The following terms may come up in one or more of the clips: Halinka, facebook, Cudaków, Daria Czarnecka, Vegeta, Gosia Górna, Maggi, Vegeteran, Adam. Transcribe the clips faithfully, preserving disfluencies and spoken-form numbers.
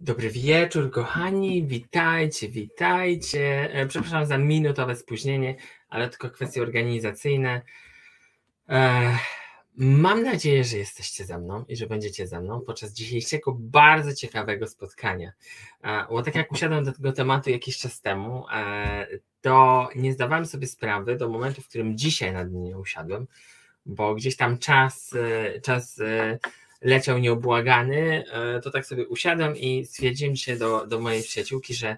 Dobry wieczór, kochani, witajcie, witajcie. Przepraszam za minutowe spóźnienie, ale tylko kwestie organizacyjne. Mam nadzieję, że jesteście ze mną i że będziecie ze mną podczas dzisiejszego bardzo ciekawego spotkania. Bo tak jak usiadłem do tego tematu jakiś czas temu, to nie zdawałem sobie sprawy do momentu, w którym dzisiaj nad nim nie usiadłem, bo gdzieś tam czas, czas leciał nieubłagany, to tak sobie usiadłem i stwierdziłem się do, do mojej przyjaciółki, że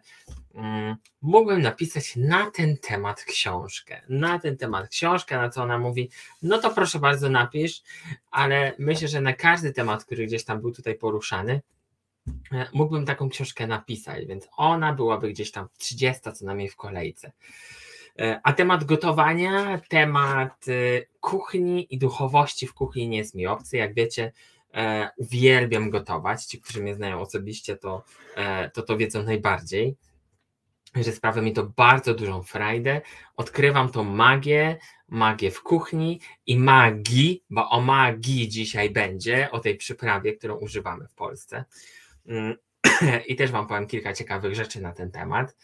mm, mógłbym napisać na ten temat książkę, na ten temat książkę, na co ona mówi, no to proszę bardzo napisz, ale myślę, że na każdy temat, który gdzieś tam był tutaj poruszany, mógłbym taką książkę napisać, więc ona byłaby gdzieś tam trzydziesta co najmniej w kolejce. A temat gotowania, temat kuchni i duchowości w kuchni nie jest mi obcy, jak wiecie, E, uwielbiam gotować. Ci, którzy mnie znają osobiście, to, e, to to wiedzą najbardziej, że sprawia mi to bardzo dużą frajdę. Odkrywam tą magię, magię w kuchni i magii, bo o magii dzisiaj będzie, o tej przyprawie, którą używamy w Polsce. Mm, I też wam powiem kilka ciekawych rzeczy na ten temat.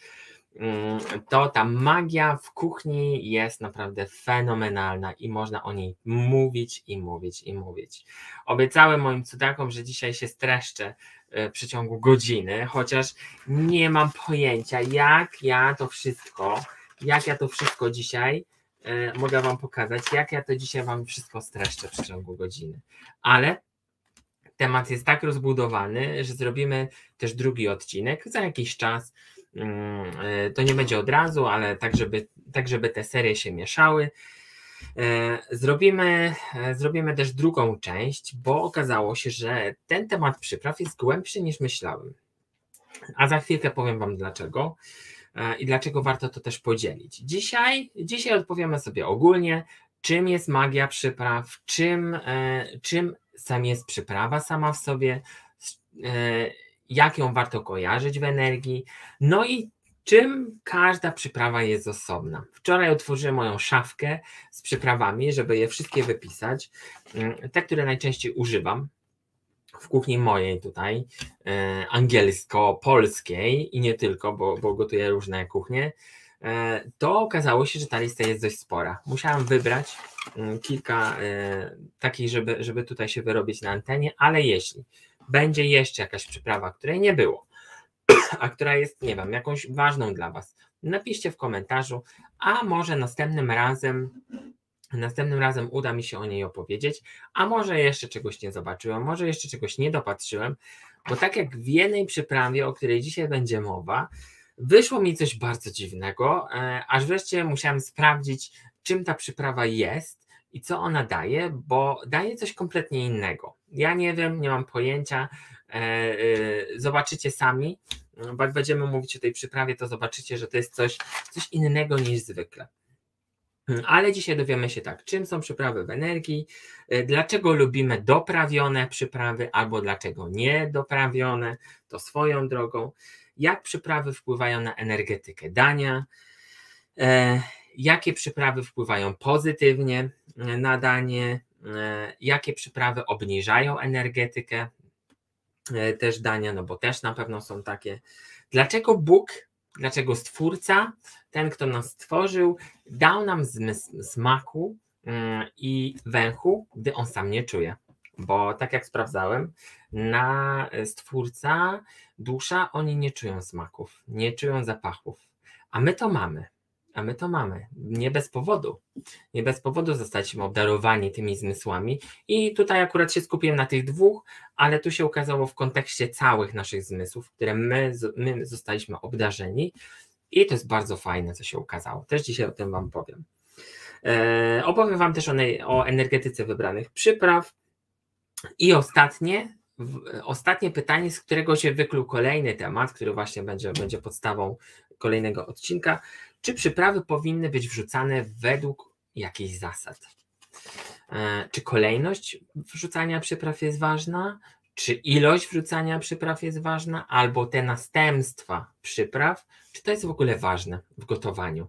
Mm, to ta magia w kuchni jest naprawdę fenomenalna i można o niej mówić i mówić i mówić. Obiecałem moim cudakom, że dzisiaj się streszczę w przeciągu godziny, chociaż nie mam pojęcia, jak ja to wszystko, jak ja to wszystko dzisiaj y, mogę wam pokazać, jak ja to dzisiaj wam wszystko streszczę w przeciągu godziny. Ale temat jest tak rozbudowany, że zrobimy też drugi odcinek za jakiś czas. To nie będzie od razu, ale tak żeby, tak żeby te serie się mieszały. Zrobimy, zrobimy też drugą część, bo okazało się, że ten temat przypraw jest głębszy niż myślałem. A za chwilkę powiem wam dlaczego i dlaczego warto to też podzielić. Dzisiaj, dzisiaj odpowiemy sobie ogólnie, czym jest magia przypraw, czym, czym sam jest przyprawa sama w sobie, jak ją warto kojarzyć w energii, no i czym każda przyprawa jest osobna. Wczoraj otworzyłem moją szafkę z przyprawami, żeby je wszystkie wypisać, te, które najczęściej używam w kuchni mojej tutaj, angielsko-polskiej i nie tylko, bo, bo gotuję różne kuchnie, to okazało się, że ta lista jest dość spora. Musiałam wybrać kilka takich, żeby, żeby tutaj się wyrobić na antenie, ale jeśli będzie jeszcze jakaś przyprawa, której nie było, a która jest, nie wiem, jakąś ważną dla was, napiszcie w komentarzu, a może następnym razem, następnym razem uda mi się o niej opowiedzieć, a może jeszcze czegoś nie zobaczyłem, może jeszcze czegoś nie dopatrzyłem, bo tak jak w jednej przyprawie, o której dzisiaj będzie mowa, wyszło mi coś bardzo dziwnego, e, aż wreszcie musiałem sprawdzić, czym ta przyprawa jest, i co ona daje, bo daje coś kompletnie innego. Ja nie wiem, nie mam pojęcia, zobaczycie sami, bo jak będziemy mówić o tej przyprawie, to zobaczycie, że to jest coś, coś innego niż zwykle. Ale dzisiaj dowiemy się tak, czym są przyprawy w energii, dlaczego lubimy doprawione przyprawy albo dlaczego nie doprawione, to swoją drogą, jak przyprawy wpływają na energetykę dania, jakie przyprawy wpływają pozytywnie na danie, jakie przyprawy obniżają energetykę też dania, no bo też na pewno są takie. Dlaczego Bóg, dlaczego Stwórca, ten kto nas stworzył, dał nam zmysł smaku i węchu, gdy on sam nie czuje? Bo tak jak sprawdzałem, na Stwórca dusza, oni nie czują smaków, nie czują zapachów, a my to mamy. A my to mamy. Nie bez powodu. Nie bez powodu zostaliśmy obdarowani tymi zmysłami. I tutaj akurat się skupiłem na tych dwóch, ale tu się ukazało w kontekście całych naszych zmysłów, które my, my zostaliśmy obdarzeni. I to jest bardzo fajne, co się ukazało. Też dzisiaj o tym wam powiem. E, opowiem wam też o, o energetyce wybranych przypraw. I ostatnie, w, ostatnie pytanie, z którego się wykluł kolejny temat, który właśnie będzie, będzie podstawą kolejnego odcinka. Czy przyprawy powinny być wrzucane według jakichś zasad? Czy kolejność wrzucania przypraw jest ważna? Czy ilość wrzucania przypraw jest ważna? Albo te następstwa przypraw? Czy to jest w ogóle ważne w gotowaniu?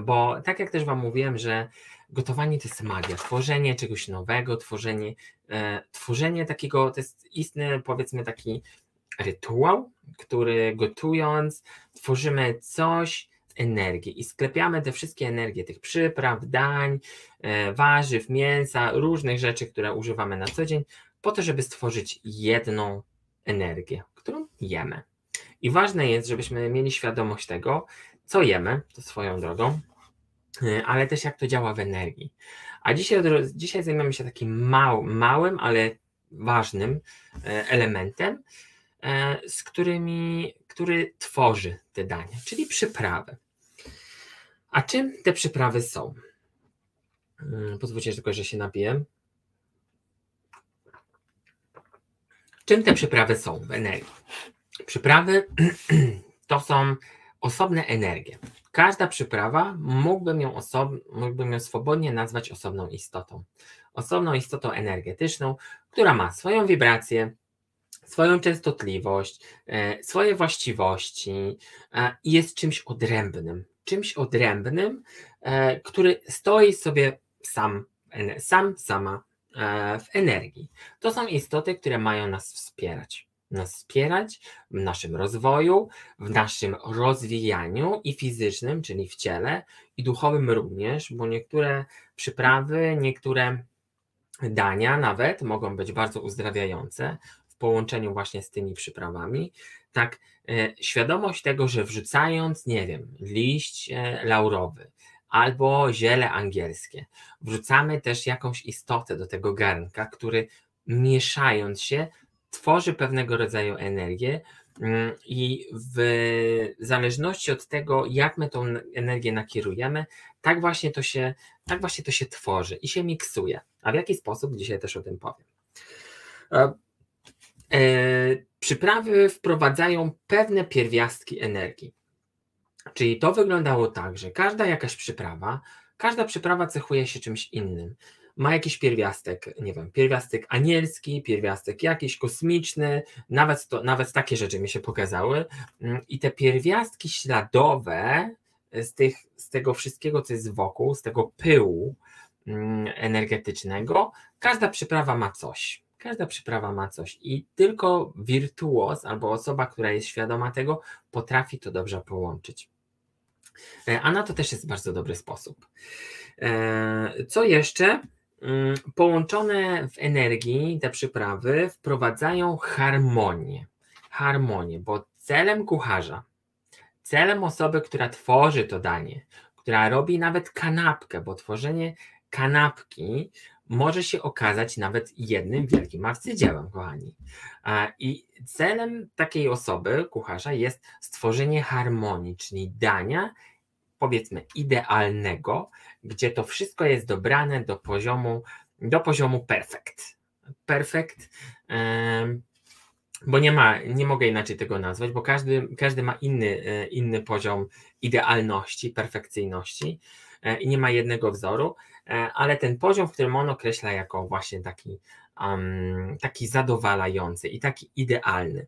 Bo tak jak też wam mówiłem, że gotowanie to jest magia, tworzenie czegoś nowego, tworzenie, tworzenie takiego, to jest istny, powiedzmy taki rytuał, który gotując tworzymy coś z energii i sklepiamy te wszystkie energie tych przypraw, dań, warzyw, mięsa, różnych rzeczy, które używamy na co dzień, po to, żeby stworzyć jedną energię, którą jemy. I ważne jest, żebyśmy mieli świadomość tego, co jemy, to swoją drogą, ale też jak to działa w energii. A dzisiaj, dzisiaj zajmiemy się takim mał, małym, ale ważnym elementem, z którymi, który tworzy te dania, czyli przyprawy. A czym te przyprawy są? Pozwólcie tylko, że się napiję. Czym te przyprawy są w energii? Przyprawy to są osobne energie. Każda przyprawa, mógłbym ją, mógłbym ją swobodnie nazwać osobną istotą. Osobną istotą energetyczną, która ma swoją wibrację, swoją częstotliwość, swoje właściwości i jest czymś odrębnym. Czymś odrębnym, który stoi sobie sam, sam, sama w energii. To są istoty, które mają nas wspierać. Nas wspierać w naszym rozwoju, w naszym rozwijaniu i fizycznym, czyli w ciele, i duchowym również, bo niektóre przyprawy, niektóre dania nawet mogą być bardzo uzdrawiające w połączeniu właśnie z tymi przyprawami. Tak, e, świadomość tego, że wrzucając, nie wiem, liść e, laurowy albo ziele angielskie, wrzucamy też jakąś istotę do tego garnka, który mieszając się tworzy pewnego rodzaju energię i w zależności od tego, jak my tą energię nakierujemy, tak właśnie to się, tak właśnie to się tworzy i się miksuje. A w jaki sposób? Dzisiaj też o tym powiem. Yy, przyprawy wprowadzają pewne pierwiastki energii. Czyli to wyglądało tak, że każda jakaś przyprawa, każda przyprawa cechuje się czymś innym. Ma jakiś pierwiastek, nie wiem, pierwiastek anielski, pierwiastek jakiś kosmiczny, nawet, to, nawet takie rzeczy mi się pokazały. I te pierwiastki śladowe z, tych, z tego wszystkiego, co jest wokół, z tego pyłu energetycznego, każda przyprawa ma coś. Każda przyprawa ma coś i tylko wirtuoz albo osoba, która jest świadoma tego, potrafi to dobrze połączyć. A na to też jest bardzo dobry sposób. Co jeszcze? Połączone w energii te przyprawy wprowadzają harmonię. Harmonię, bo celem kucharza, celem osoby, która tworzy to danie, która robi nawet kanapkę, bo tworzenie kanapki może się okazać nawet jednym wielkim arcydziełem, kochani. I celem takiej osoby, kucharza, jest stworzenie harmonii, czyli dania, powiedzmy, idealnego, gdzie to wszystko jest dobrane do poziomu, do poziomu perfekt. Perfekt, bo nie ma, nie mogę inaczej tego nazwać, bo każdy, każdy ma inny, inny poziom idealności, perfekcyjności i nie ma jednego wzoru, ale ten poziom, w którym on określa jako właśnie taki, um, taki zadowalający i taki idealny.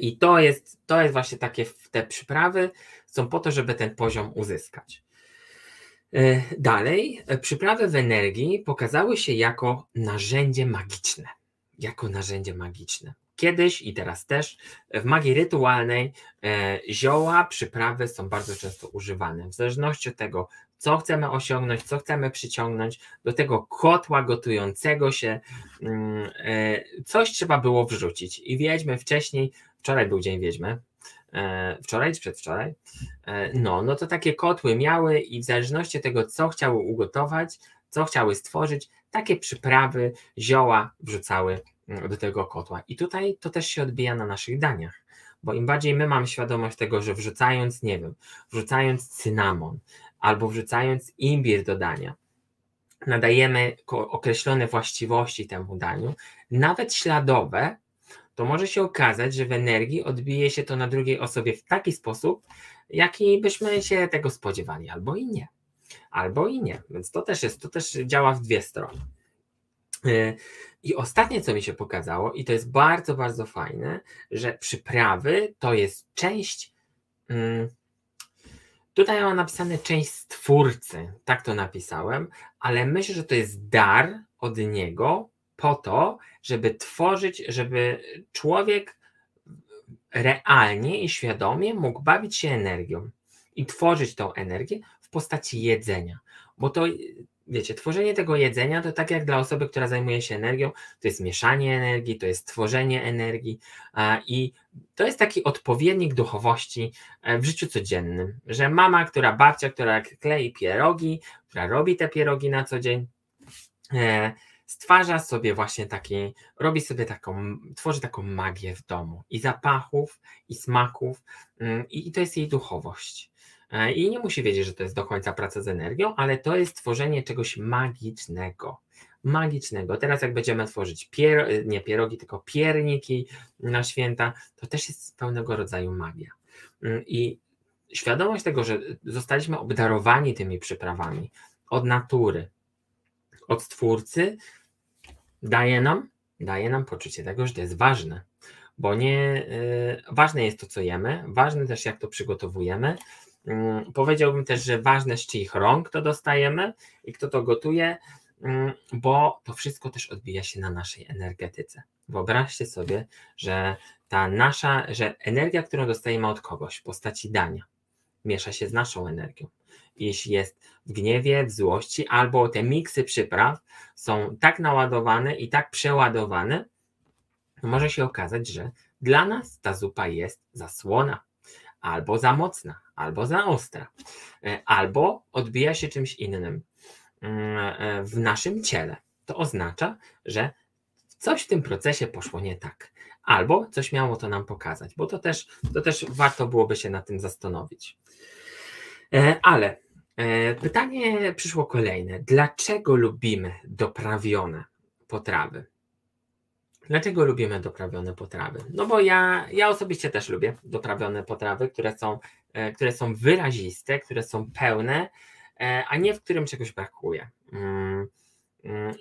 I to jest, to jest właśnie takie, te przyprawy są po to, żeby ten poziom uzyskać. Dalej, przyprawy w energii pokazały się jako narzędzie magiczne. Jako narzędzie magiczne. Kiedyś i teraz też w magii rytualnej zioła, przyprawy są bardzo często używane. W zależności od tego, co chcemy osiągnąć, co chcemy przyciągnąć, do tego kotła gotującego się coś trzeba było wrzucić. I wiedźmy wcześniej, wczoraj był dzień wiedźmy, wczoraj czy przedwczoraj, no, no to takie kotły miały i w zależności od tego, co chciały ugotować, co chciały stworzyć, takie przyprawy, zioła wrzucały do tego kotła. I tutaj to też się odbija na naszych daniach, bo im bardziej my mamy świadomość tego, że wrzucając, nie wiem, wrzucając cynamon albo wrzucając imbir do dania, nadajemy określone właściwości temu daniu, nawet śladowe, to może się okazać, że w energii odbije się to na drugiej osobie w taki sposób, jaki byśmy się tego spodziewali, albo i nie. Albo i nie, więc to też jest, to też działa w dwie strony. I ostatnie, co mi się pokazało, i to jest bardzo, bardzo fajne, że przyprawy to jest część, tutaj mam napisane część Stwórcy, tak to napisałem, ale myślę, że to jest dar od niego po to, żeby tworzyć, żeby człowiek realnie i świadomie mógł bawić się energią i tworzyć tą energię w postaci jedzenia. Bo to, wiecie, tworzenie tego jedzenia to tak jak dla osoby, która zajmuje się energią, to jest mieszanie energii, to jest tworzenie energii a, i to jest taki odpowiednik duchowości w życiu codziennym, że mama, która babcia, która klei pierogi, która robi te pierogi na co dzień, e, stwarza sobie właśnie taki, robi sobie taką, tworzy taką magię w domu i zapachów, i smaków i, i to jest jej duchowość. I nie musi wiedzieć, że to jest do końca praca z energią, ale to jest tworzenie czegoś magicznego. Magicznego. Teraz jak będziemy tworzyć pier- nie pierogi, tylko pierniki na święta, to też jest pewnego rodzaju magia. I świadomość tego, że zostaliśmy obdarowani tymi przyprawami od natury, od Stwórcy, daje nam, daje nam poczucie tego, że to jest ważne. Bo nie, yy, ważne jest to, co jemy, ważne też, jak to przygotowujemy. Powiedziałbym też, że ważne, z czyich rąk to dostajemy i kto to gotuje, bo to wszystko też odbija się na naszej energetyce. Wyobraźcie sobie, że ta nasza, że energia, którą dostajemy od kogoś w postaci dania, miesza się z naszą energią. Jeśli jest w gniewie, w złości, albo te miksy przypraw są tak naładowane i tak przeładowane, może się okazać, że dla nas ta zupa jest za słona, albo za mocna, albo za ostra, albo odbija się czymś innym w naszym ciele. To oznacza, że coś w tym procesie poszło nie tak, albo coś miało to nam pokazać, bo to też, to też warto byłoby się nad tym zastanowić. Ale pytanie przyszło kolejne. Dlaczego lubimy doprawione potrawy? Dlaczego lubimy doprawione potrawy? No bo ja, ja osobiście też lubię doprawione potrawy, które są, które są wyraziste, które są pełne, a nie w którym czegoś brakuje.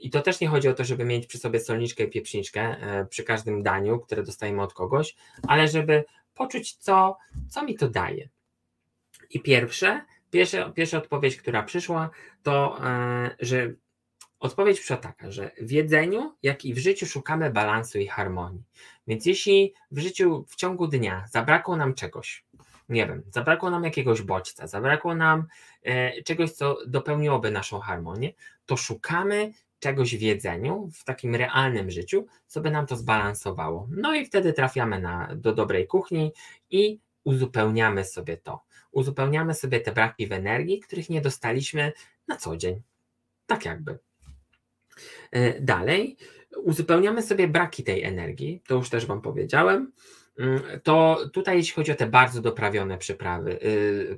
I to też nie chodzi o to, żeby mieć przy sobie solniczkę i pieprzniczkę przy każdym daniu, które dostajemy od kogoś, ale żeby poczuć, co, co mi to daje. I pierwsze, pierwsze, pierwsza odpowiedź, która przyszła, to, że odpowiedź przyszła taka, że w jedzeniu, jak i w życiu szukamy balansu i harmonii. Więc jeśli w życiu w ciągu dnia zabrakło nam czegoś, nie wiem, zabrakło nam jakiegoś bodźca, zabrakło nam e, czegoś, co dopełniłoby naszą harmonię, to szukamy czegoś w jedzeniu, w takim realnym życiu, co by nam to zbalansowało. No i wtedy trafiamy na, do dobrej kuchni i uzupełniamy sobie to. Uzupełniamy sobie te braki w energii, których nie dostaliśmy na co dzień. Tak jakby. Dalej, uzupełniamy sobie braki tej energii, to już też Wam powiedziałem, to tutaj jeśli chodzi o te bardzo doprawione przyprawy,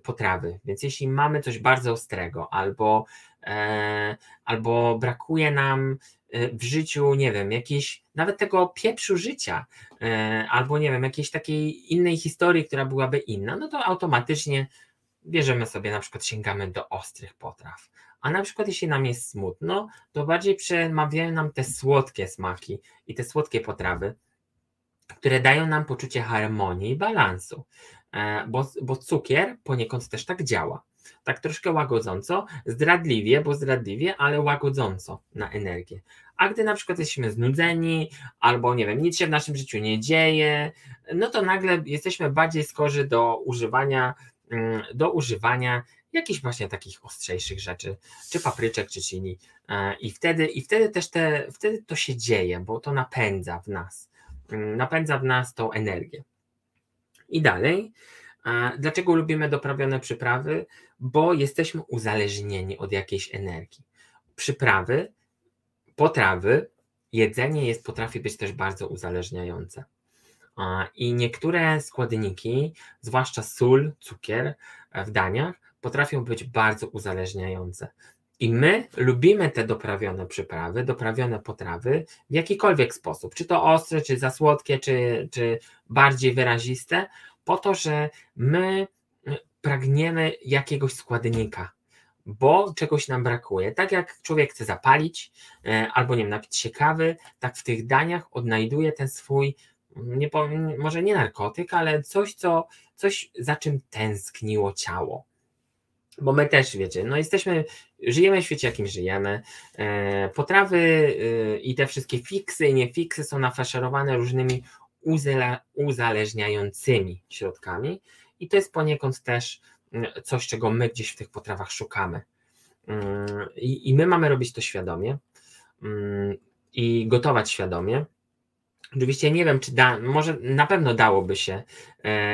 potrawy, więc jeśli mamy coś bardzo ostrego albo, albo brakuje nam w życiu, nie wiem, jakiejś, nawet tego pieprzu życia, albo nie wiem, jakiejś takiej innej historii, która byłaby inna, no to automatycznie bierzemy sobie, na przykład sięgamy do ostrych potraw. A na przykład jeśli nam jest smutno, to bardziej przemawiają nam te słodkie smaki i te słodkie potrawy, które dają nam poczucie harmonii i balansu, bo, bo cukier poniekąd też tak działa. Tak troszkę łagodząco, zdradliwie, bo zdradliwie, ale łagodząco na energię. A gdy na przykład jesteśmy znudzeni, albo nie wiem, nic się w naszym życiu nie dzieje, no to nagle jesteśmy bardziej skorzy do używania, do używania jakichś właśnie takich ostrzejszych rzeczy, czy papryczek, czy chili. I wtedy, i wtedy też te, wtedy to się dzieje, bo to napędza w nas. Napędza w nas tą energię. I dalej, dlaczego lubimy doprawione przyprawy? Bo jesteśmy uzależnieni od jakiejś energii. Przyprawy, potrawy, jedzenie jest, potrafi być też bardzo uzależniające. I niektóre składniki, zwłaszcza sól, cukier w daniach, potrafią być bardzo uzależniające. I my lubimy te doprawione przyprawy, doprawione potrawy w jakikolwiek sposób, czy to ostre, czy za słodkie, czy, czy bardziej wyraziste, po to, że my pragniemy jakiegoś składnika, bo czegoś nam brakuje. Tak jak człowiek chce zapalić, albo nie wiem, napić się kawy, tak w tych daniach odnajduje ten swój, nie powiem, może nie narkotyk, ale coś, co, coś, za czym tęskniło ciało. Bo my też, wiecie, no jesteśmy, żyjemy w świecie, jakim żyjemy. Potrawy i te wszystkie fiksy i niefiksy są nafaszerowane różnymi uzależniającymi środkami i to jest poniekąd też coś, czego my gdzieś w tych potrawach szukamy. I, i my mamy robić to świadomie i gotować świadomie. Oczywiście nie wiem, czy da, może na pewno dałoby się,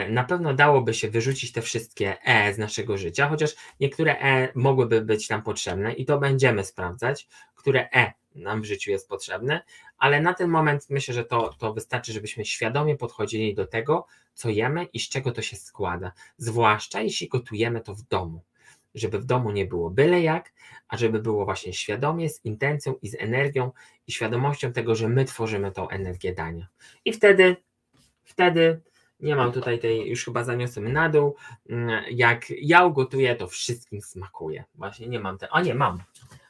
na pewno dałoby się wyrzucić te wszystkie E z naszego życia, chociaż niektóre E mogłyby być nam potrzebne i to będziemy sprawdzać, które E nam w życiu jest potrzebne, ale na ten moment myślę, że to, to wystarczy, żebyśmy świadomie podchodzili do tego, co jemy i z czego to się składa, zwłaszcza jeśli gotujemy to w domu, żeby w domu nie było byle jak, a żeby było właśnie świadomie, z intencją i z energią i świadomością tego, że my tworzymy tą energię dania. I wtedy, wtedy, nie mam tutaj tej, już chyba zaniosłem na dół, jak ja ugotuję, to wszystkim smakuje. Właśnie nie mam te, o nie, mam,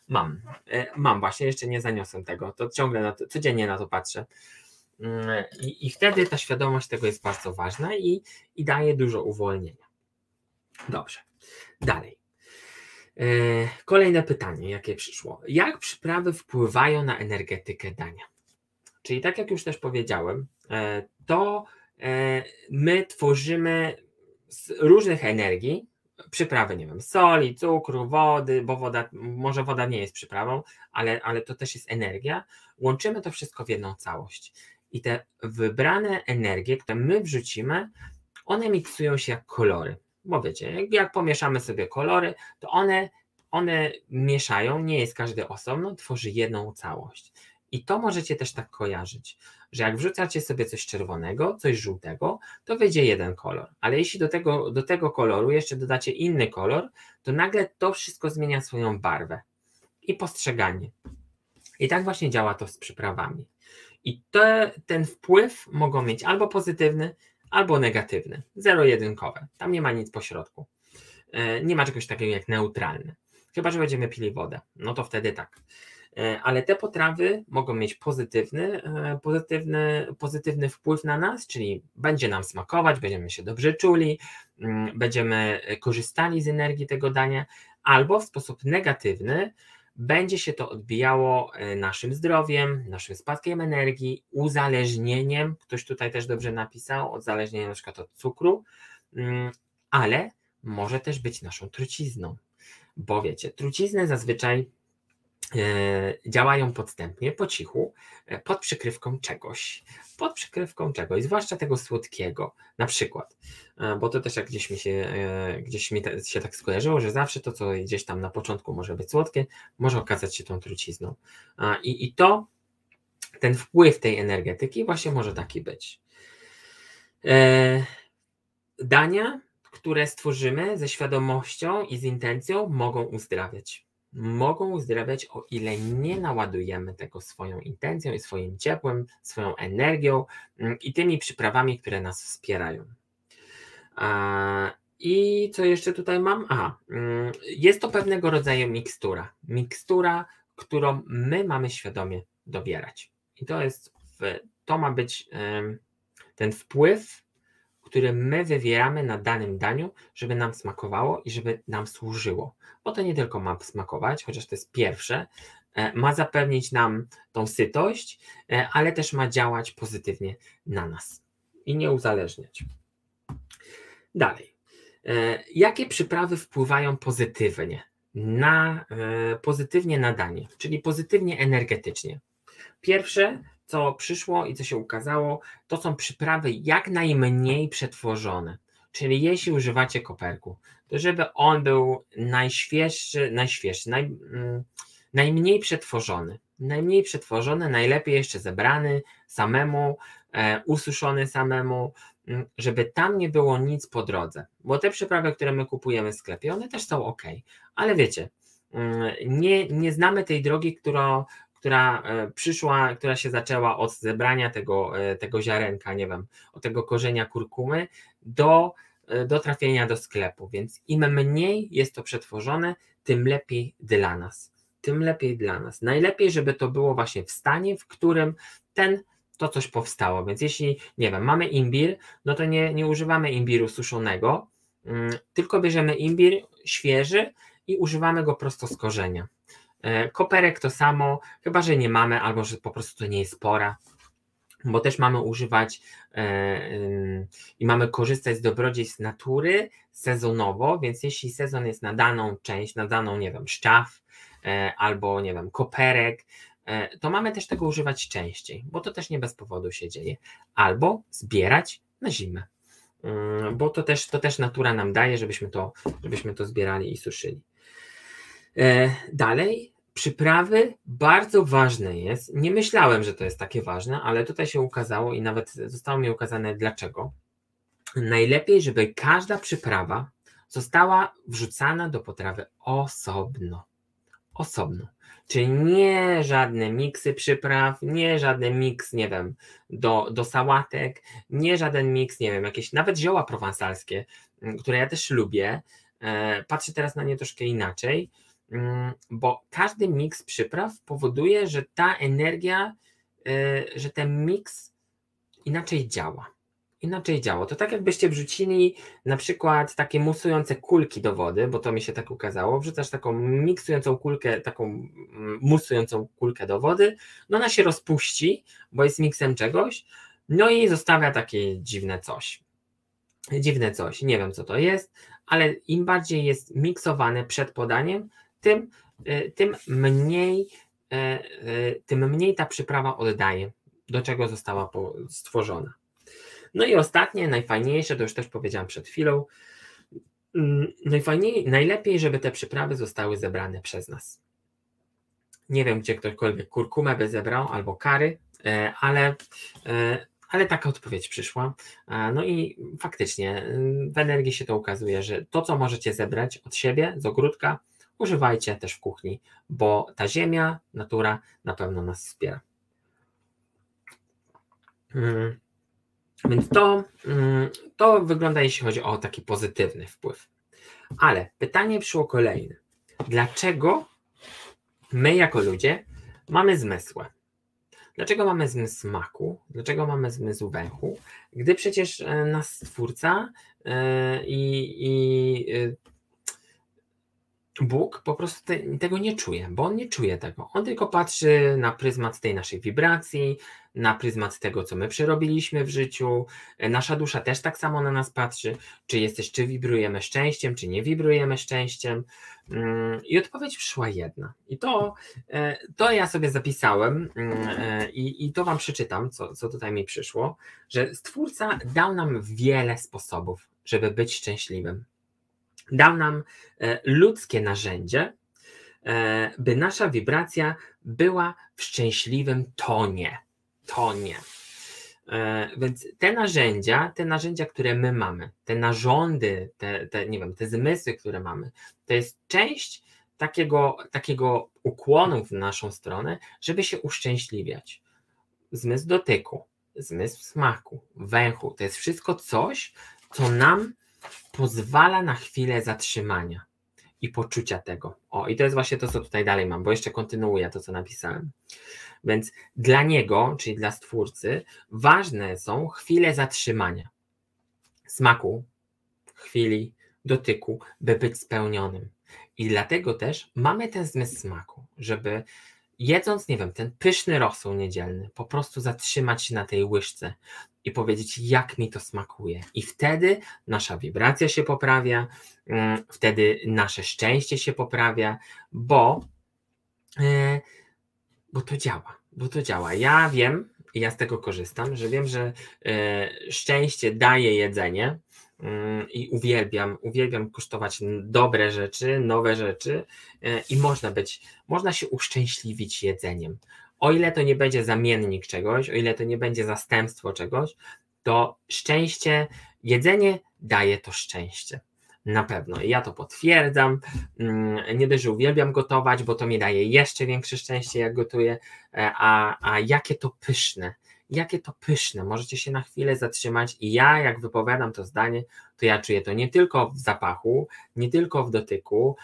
mam, mam właśnie, jeszcze nie zaniosłem tego, to ciągle, na to, codziennie na to patrzę. I, i wtedy ta świadomość tego jest bardzo ważna i, i daje dużo uwolnienia. Dobrze, dalej. Kolejne pytanie, jakie przyszło. Jak przyprawy wpływają na energetykę dania? Czyli tak jak już też powiedziałem, to my tworzymy z różnych energii przyprawy, nie wiem, soli, cukru, wody, bo woda, może woda nie jest przyprawą, ale, ale to też jest energia. Łączymy to wszystko w jedną całość. I te wybrane energie, które my wrzucimy, one miksują się jak kolory. Bo wiecie, jak pomieszamy sobie kolory, to one, one mieszają, nie jest każdy osobno, tworzy jedną całość. I to możecie też tak kojarzyć, że jak wrzucacie sobie coś czerwonego, coś żółtego, to wyjdzie jeden kolor. Ale jeśli do tego, do tego koloru jeszcze dodacie inny kolor, to nagle to wszystko zmienia swoją barwę i postrzeganie. I tak właśnie działa to z przyprawami. I te, ten wpływ mogą mieć albo pozytywny, albo negatywny, zero-jedynkowe. Tam nie ma nic pośrodku. Nie ma czegoś takiego jak neutralne. Chyba że będziemy pili wodę, no to wtedy tak. Ale te potrawy mogą mieć pozytywny, pozytywny, pozytywny wpływ na nas, czyli będzie nam smakować, będziemy się dobrze czuli, będziemy korzystali z energii tego dania, albo w sposób negatywny będzie się to odbijało naszym zdrowiem, naszym spadkiem energii, uzależnieniem, ktoś tutaj też dobrze napisał, uzależnieniem na przykład od cukru, ale może też być naszą trucizną, bo wiecie, trucizny zazwyczaj działają podstępnie, po cichu, pod przykrywką czegoś, pod przykrywką czegoś, zwłaszcza tego słodkiego, na przykład, bo to też jak gdzieś mi się, gdzieś mi się tak skojarzyło, że zawsze to, co gdzieś tam na początku może być słodkie, może okazać się tą trucizną. I, i to, ten wpływ tej energetyki właśnie może taki być. Dania, które stworzymy ze świadomością i z intencją, mogą uzdrawiać. Mogą uzdrawiać, o ile nie naładujemy tego swoją intencją i swoim ciepłem, swoją energią i tymi przyprawami, które nas wspierają. I co jeszcze tutaj mam? Aha, jest to pewnego rodzaju mikstura. Mikstura, którą my mamy świadomie dobierać. I to jest, to ma być ten wpływ, które my wywieramy na danym daniu, żeby nam smakowało i żeby nam służyło. Bo to nie tylko ma smakować, chociaż to jest pierwsze, ma zapewnić nam tą sytość, ale też ma działać pozytywnie na nas i nie uzależniać. Dalej. Jakie przyprawy wpływają pozytywnie na, pozytywnie na danie, czyli pozytywnie energetycznie? Pierwsze, co przyszło i co się ukazało, to są przyprawy jak najmniej przetworzone. Czyli jeśli używacie koperku, to żeby on był najświeższy, najświeższy naj, mm, najmniej przetworzony. Najmniej przetworzony, najlepiej jeszcze zebrany samemu, e, ususzony samemu, m, żeby tam nie było nic po drodze. Bo te przyprawy, które my kupujemy w sklepie, one też są ok. Ale wiecie, mm, nie, nie znamy tej drogi, którą która przyszła, która się zaczęła od zebrania tego, tego ziarenka, nie wiem, od tego korzenia kurkumy do, do trafienia do sklepu, więc im mniej jest to przetworzone, tym lepiej dla nas, tym lepiej dla nas. Najlepiej, żeby to było właśnie w stanie, w którym ten, to coś powstało, więc jeśli, nie wiem, mamy imbir, no to nie, nie używamy imbiru suszonego, tylko bierzemy imbir świeży i używamy go prosto z korzenia. Koperek to samo, chyba że nie mamy, albo że po prostu to nie jest pora, bo też mamy używać yy, yy, i mamy korzystać z dobrodziejstw natury sezonowo, więc jeśli sezon jest na daną część, na daną, nie wiem, szczaw yy, albo, nie wiem, koperek, yy, to mamy też tego używać częściej, bo to też nie bez powodu się dzieje. Albo zbierać na zimę, yy, bo to też, to też natura nam daje, żebyśmy to, żebyśmy to zbierali i suszyli. Yy, dalej. Przyprawy, bardzo ważne jest, nie myślałem, że to jest takie ważne, ale tutaj się ukazało i nawet zostało mi ukazane dlaczego. Najlepiej, żeby każda przyprawa została wrzucana do potrawy osobno. Osobno. Czyli nie żadne miksy przypraw, nie żaden miks, nie wiem, do, do sałatek, nie żaden miks, nie wiem, jakieś nawet zioła prowansalskie, które ja też lubię. Patrzę teraz na nie troszkę inaczej. Bo każdy miks przypraw powoduje, że ta energia, że ten miks inaczej działa. Inaczej działa. To tak jakbyście wrzucili na przykład takie musujące kulki do wody, bo to mi się tak ukazało, wrzucasz taką miksującą kulkę, taką musującą kulkę do wody, no ona się rozpuści, bo jest miksem czegoś, no i zostawia takie dziwne coś. Dziwne coś, nie wiem co to jest, ale im bardziej jest miksowane przed podaniem, Tym, tym, mniej, tym mniej ta przyprawa oddaje, do czego została stworzona. No i ostatnie, najfajniejsze, to już też powiedziałam przed chwilą, najfajniej, najlepiej, żeby te przyprawy zostały zebrane przez nas. Nie wiem, gdzie ktokolwiek kurkumę by zebrał albo kary, ale, ale taka odpowiedź przyszła. No i faktycznie w energii się to ukazuje, że to, co możecie zebrać od siebie, z ogródka, używajcie też w kuchni, bo ta ziemia, natura na pewno nas wspiera. Hmm. Więc to, hmm, to wygląda, jeśli chodzi o taki pozytywny wpływ. Ale pytanie przyszło kolejne. Dlaczego my jako ludzie mamy zmysły? Dlaczego mamy zmysł smaku? Dlaczego mamy zmysł węchu? Gdy przecież nas Stwórca i... Yy, yy, Bóg po prostu te, tego nie czuje, bo on nie czuje tego. On tylko patrzy na pryzmat tej naszej wibracji, na pryzmat tego, co my przerobiliśmy w życiu. Nasza dusza też tak samo na nas patrzy, czy jesteś, czy wibrujemy szczęściem, czy nie wibrujemy szczęściem. I odpowiedź przyszła jedna. I to, to ja sobie zapisałem i, i to wam przeczytam, co, co tutaj mi przyszło, że Stwórca dał nam wiele sposobów, żeby być szczęśliwym. Dał nam ludzkie narzędzie, by nasza wibracja była w szczęśliwym tonie. Tonie. Więc te narzędzia, te narzędzia, które my mamy, te narządy, te, te, nie wiem, te zmysły, które mamy, to jest część takiego, takiego ukłonu w naszą stronę, żeby się uszczęśliwiać. Zmysł dotyku, zmysł smaku, węchu, to jest wszystko coś, co nam pozwala na chwilę zatrzymania i poczucia tego. O, i to jest właśnie to, co tutaj dalej mam, bo jeszcze kontynuuję to, co napisałem. Więc dla niego, czyli dla Stwórcy, ważne są chwile zatrzymania, smaku, chwili, dotyku, by być spełnionym. I dlatego też mamy ten zmysł smaku, żeby jedząc, nie wiem, ten pyszny rosół niedzielny, po prostu zatrzymać się na tej łyżce i powiedzieć, jak mi to smakuje. I wtedy nasza wibracja się poprawia, wtedy nasze szczęście się poprawia, bo, bo to działa, bo to działa. Ja wiem, i ja z tego korzystam, że wiem, że szczęście daje jedzenie i uwielbiam, uwielbiam kosztować dobre rzeczy, nowe rzeczy i można być, można się uszczęśliwić jedzeniem. O ile to nie będzie zamiennik czegoś, o ile to nie będzie zastępstwo czegoś, to szczęście, jedzenie daje to szczęście. Na pewno. Ja to potwierdzam. Nie dość, że uwielbiam gotować, bo to mi daje jeszcze większe szczęście, jak gotuję. A, a jakie to pyszne. Jakie to pyszne. Możecie się na chwilę zatrzymać i ja, jak wypowiadam to zdanie, to ja czuję to nie tylko w zapachu, nie tylko w dotyku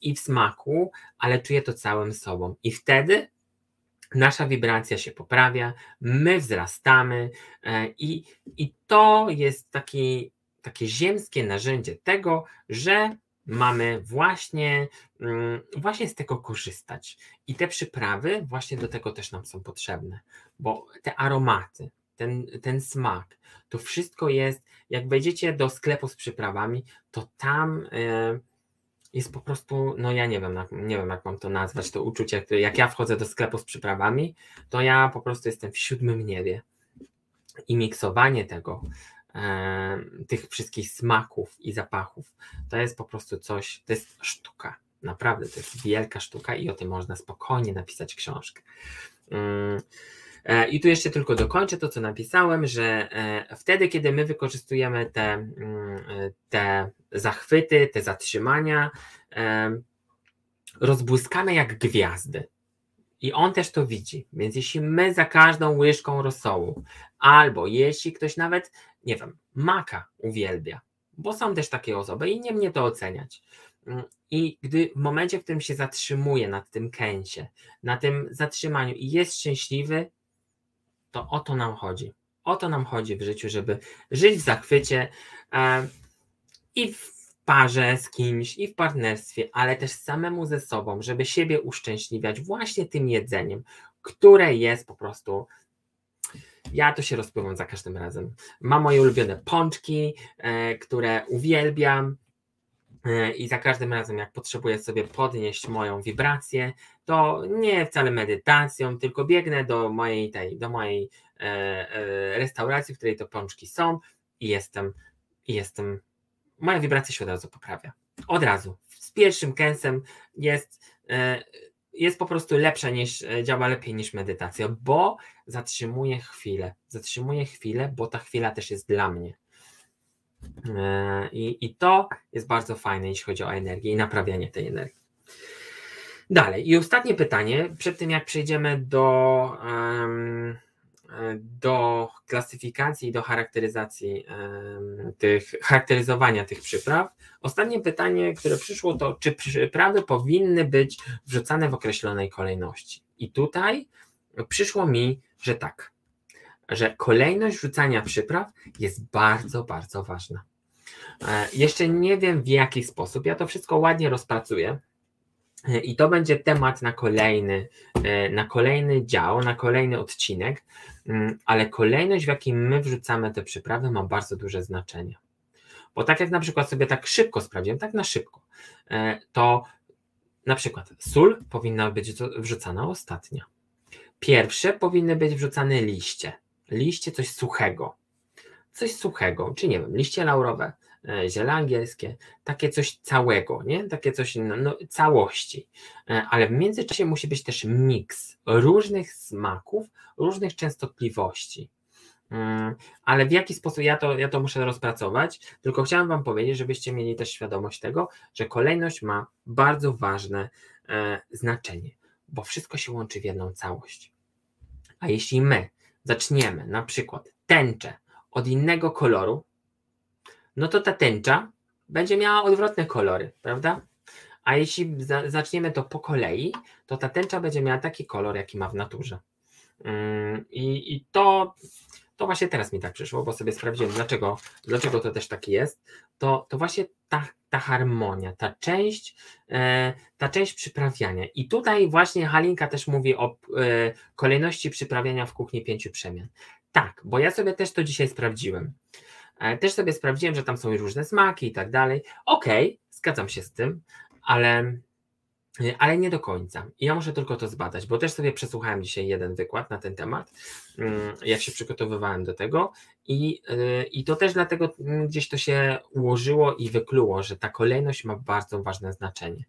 i w smaku, ale czuję to całym sobą. I wtedy nasza wibracja się poprawia, my wzrastamy i, i to jest taki, takie ziemskie narzędzie tego, że mamy właśnie, właśnie z tego korzystać. I te przyprawy właśnie do tego też nam są potrzebne, bo te aromaty, ten, ten smak. To wszystko jest, jak wejdziecie do sklepu z przyprawami, to tam y, jest po prostu, no ja nie wiem, nie wiem jak mam to nazwać, to uczucie, jak ja wchodzę do sklepu z przyprawami, to ja po prostu jestem w siódmym niebie. I miksowanie tego, y, tych wszystkich smaków i zapachów, to jest po prostu coś, to jest sztuka. Naprawdę, to jest wielka sztuka i o tym można spokojnie napisać książkę. I tu jeszcze tylko dokończę to, co napisałem, że wtedy, kiedy my wykorzystujemy te, te zachwyty, te zatrzymania, rozbłyskamy jak gwiazdy. I on też to widzi. Więc jeśli my za każdą łyżką rosołu, albo jeśli ktoś nawet, nie wiem, maka uwielbia, bo są też takie osoby i nie mnie to oceniać. I gdy w momencie, w którym się zatrzymuje nad tym kęsie, na tym zatrzymaniu i jest szczęśliwy, to o to nam chodzi. O to nam chodzi w życiu, żeby żyć w zachwycie e, i w parze z kimś, i w partnerstwie, ale też samemu ze sobą, żeby siebie uszczęśliwiać właśnie tym jedzeniem, które jest po prostu... Ja to się rozpływam za każdym razem. Mam moje ulubione pączki, e, które uwielbiam. I za każdym razem, jak potrzebuję sobie podnieść moją wibrację, to nie wcale medytacją, tylko biegnę do mojej, tej, do mojej e, e, restauracji, w której te pączki są i jestem, i jestem, moja wibracja się od razu poprawia. Od razu. Z pierwszym kęsem jest, e, jest po prostu lepsza niż, działa lepiej niż medytacja, bo zatrzymuję chwilę, zatrzymuję chwilę, bo ta chwila też jest dla mnie. I, I to jest bardzo fajne, jeśli chodzi o energię i naprawianie tej energii. Dalej, i ostatnie pytanie, przed tym jak przejdziemy do, um, do klasyfikacji i do charakteryzacji um, tych, charakteryzowania tych przypraw. Ostatnie pytanie, które przyszło, to czy przyprawy powinny być wrzucane w określonej kolejności? I tutaj przyszło mi, że tak. Że kolejność wrzucania przypraw jest bardzo, bardzo ważna. Jeszcze nie wiem, w jaki sposób. Ja to wszystko ładnie rozpracuję i to będzie temat na kolejny, na kolejny dział, na kolejny odcinek, ale kolejność, w jakiej my wrzucamy te przyprawy, ma bardzo duże znaczenie. Bo tak jak na przykład sobie tak szybko sprawdziłem, tak na szybko, to na przykład sól powinna być wrzucana ostatnia. Pierwsze powinny być wrzucane liście. Liście coś suchego, coś suchego, czy nie wiem, liście laurowe, ziele angielskie, takie coś całego, nie? Takie coś no, no, całości, ale w międzyczasie musi być też miks różnych smaków, różnych częstotliwości, ale w jaki sposób, ja to, ja to muszę rozpracować, tylko chciałem wam powiedzieć, żebyście mieli też świadomość tego, że kolejność ma bardzo ważne e, znaczenie, bo wszystko się łączy w jedną całość, a jeśli my zaczniemy na przykład tęczę od innego koloru, no to ta tęcza będzie miała odwrotne kolory, prawda? A jeśli za- zaczniemy to po kolei, to ta tęcza będzie miała taki kolor, jaki ma w naturze. Yy, I to, to właśnie teraz mi tak przyszło, bo sobie sprawdziłem, dlaczego, dlaczego to też tak jest. To, to właśnie ta, ta harmonia, ta część, yy, ta część przyprawiania. I tutaj właśnie Halinka też mówi o yy, kolejności przyprawiania w kuchni pięciu przemian. Tak, bo ja sobie też to dzisiaj sprawdziłem. Yy, też sobie sprawdziłem, że tam są różne smaki i tak dalej. Okej, zgadzam się z tym, ale... Ale nie do końca. I ja muszę tylko to zbadać, bo też sobie przesłuchałem dzisiaj jeden wykład na ten temat, jak się przygotowywałem do tego i, i to też dlatego gdzieś to się ułożyło i wykluło, że ta kolejność ma bardzo ważne znaczenie.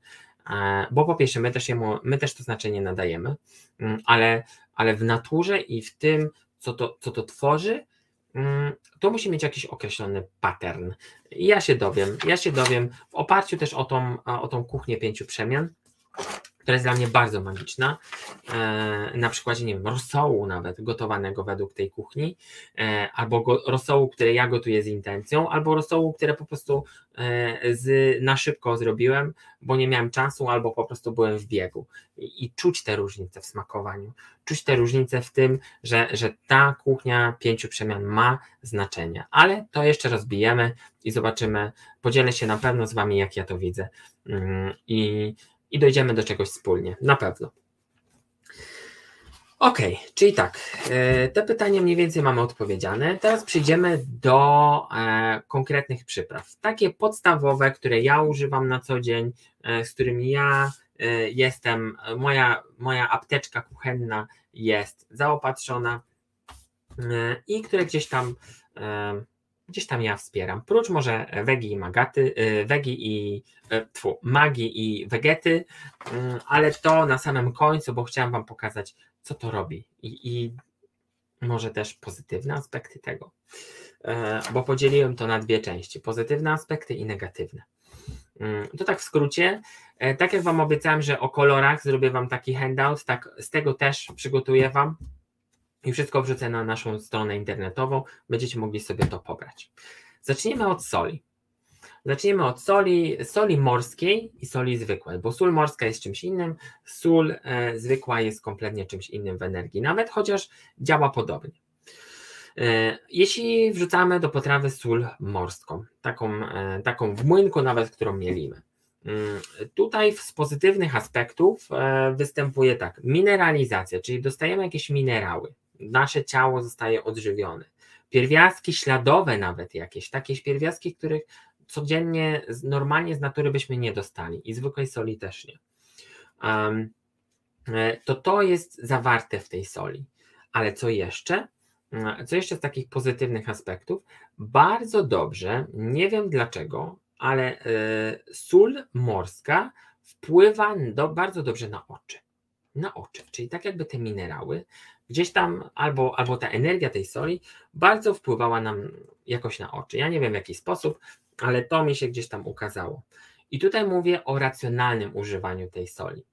Bo po pierwsze my też, jemu, my też to znaczenie nadajemy, ale, ale w naturze i w tym, co to, co to tworzy, to musi mieć jakiś określony pattern. I ja się dowiem, ja się dowiem w oparciu też o tą, o tą kuchnię pięciu przemian, która jest dla mnie bardzo magiczna, e, na przykładzie, nie wiem, rosołu nawet gotowanego według tej kuchni, e, albo go, rosołu, które ja gotuję z intencją, albo rosołu, które po prostu e, z, na szybko zrobiłem, bo nie miałem czasu, albo po prostu byłem w biegu. I, i czuć te różnice w smakowaniu, czuć te różnice w tym, że, że ta kuchnia pięciu przemian ma znaczenie, ale to jeszcze rozbijemy i zobaczymy, podzielę się na pewno z wami, jak ja to widzę. Yy, i I dojdziemy do czegoś wspólnie, na pewno. Okej, okay, czyli tak, te pytania mniej więcej mamy odpowiedziane. Teraz przejdziemy do konkretnych przypraw. Takie podstawowe, które ja używam na co dzień, z którymi ja jestem, moja, moja apteczka kuchenna jest zaopatrzona i które gdzieś tam, gdzieś tam ja wspieram. Prócz może wegi i magaty, wegi i tfu, Maggi i wegety, ale to na samym końcu, bo chciałam wam pokazać, co to robi i, i może też pozytywne aspekty tego, bo podzieliłem to na dwie części, pozytywne aspekty i negatywne. To tak w skrócie, tak jak wam obiecałem, że o kolorach zrobię wam taki handout, tak z tego też przygotuję wam i wszystko wrzucę na naszą stronę internetową, będziecie mogli sobie to pobrać. Zaczniemy od soli. Zaczniemy od soli, soli morskiej i soli zwykłej, bo sól morska jest czymś innym, sól e, zwykła jest kompletnie czymś innym w energii, nawet chociaż działa podobnie. E, jeśli wrzucamy do potrawy sól morską, taką, e, taką w młynku nawet, którą mielimy, e, tutaj z pozytywnych aspektów e, występuje tak, mineralizacja, czyli dostajemy jakieś minerały, nasze ciało zostaje odżywione, pierwiastki śladowe nawet jakieś, takie pierwiastki, których codziennie, normalnie z natury byśmy nie dostali i zwykłej soli też nie. Um, to to jest zawarte w tej soli. Ale co jeszcze? Co jeszcze z takich pozytywnych aspektów? Bardzo dobrze, nie wiem dlaczego, ale y, sól morska wpływa do, bardzo dobrze na oczy. Na oczy, czyli tak jakby te minerały gdzieś tam, albo, albo ta energia tej soli bardzo wpływała nam jakoś na oczy. Ja nie wiem w jaki sposób, ale to mi się gdzieś tam ukazało. I tutaj mówię o racjonalnym używaniu tej soli.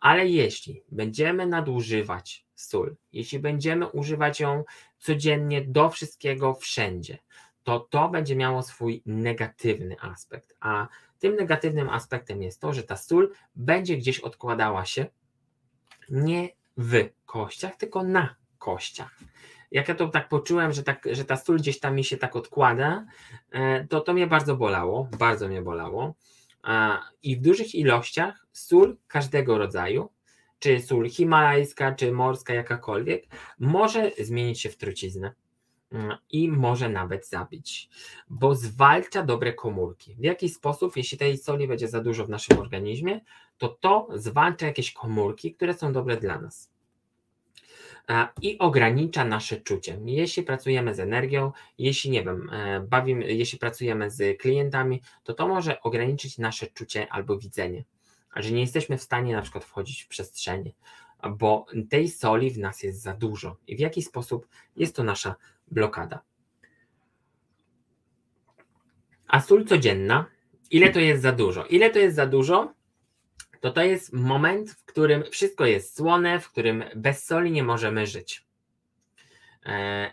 Ale jeśli będziemy nadużywać sól, jeśli będziemy używać ją codziennie do wszystkiego, wszędzie, to to będzie miało swój negatywny aspekt. A tym negatywnym aspektem jest to, że ta sól będzie gdzieś odkładała się nie w kościach, tylko na kościach. Jak ja to tak poczułem, że, tak, że ta sól gdzieś tam mi się tak odkłada, to to mnie bardzo bolało, bardzo mnie bolało. I w dużych ilościach sól każdego rodzaju, czy sól himalajska, czy morska, jakakolwiek, może zmienić się w truciznę i może nawet zabić, bo zwalcza dobre komórki. W jakiś sposób, jeśli tej soli będzie za dużo w naszym organizmie, to to zwalcza jakieś komórki, które są dobre dla nas. I ogranicza nasze czucie. Jeśli pracujemy z energią, jeśli nie wiem, bawimy, jeśli pracujemy z klientami, to to może ograniczyć nasze czucie albo widzenie, że nie jesteśmy w stanie na przykład wchodzić w przestrzenie, bo tej soli w nas jest za dużo i w jakiś sposób jest to nasza blokada. A sól codzienna, ile to jest za dużo? Ile to jest za dużo? To to jest moment, w którym wszystko jest słone, w którym bez soli nie możemy żyć.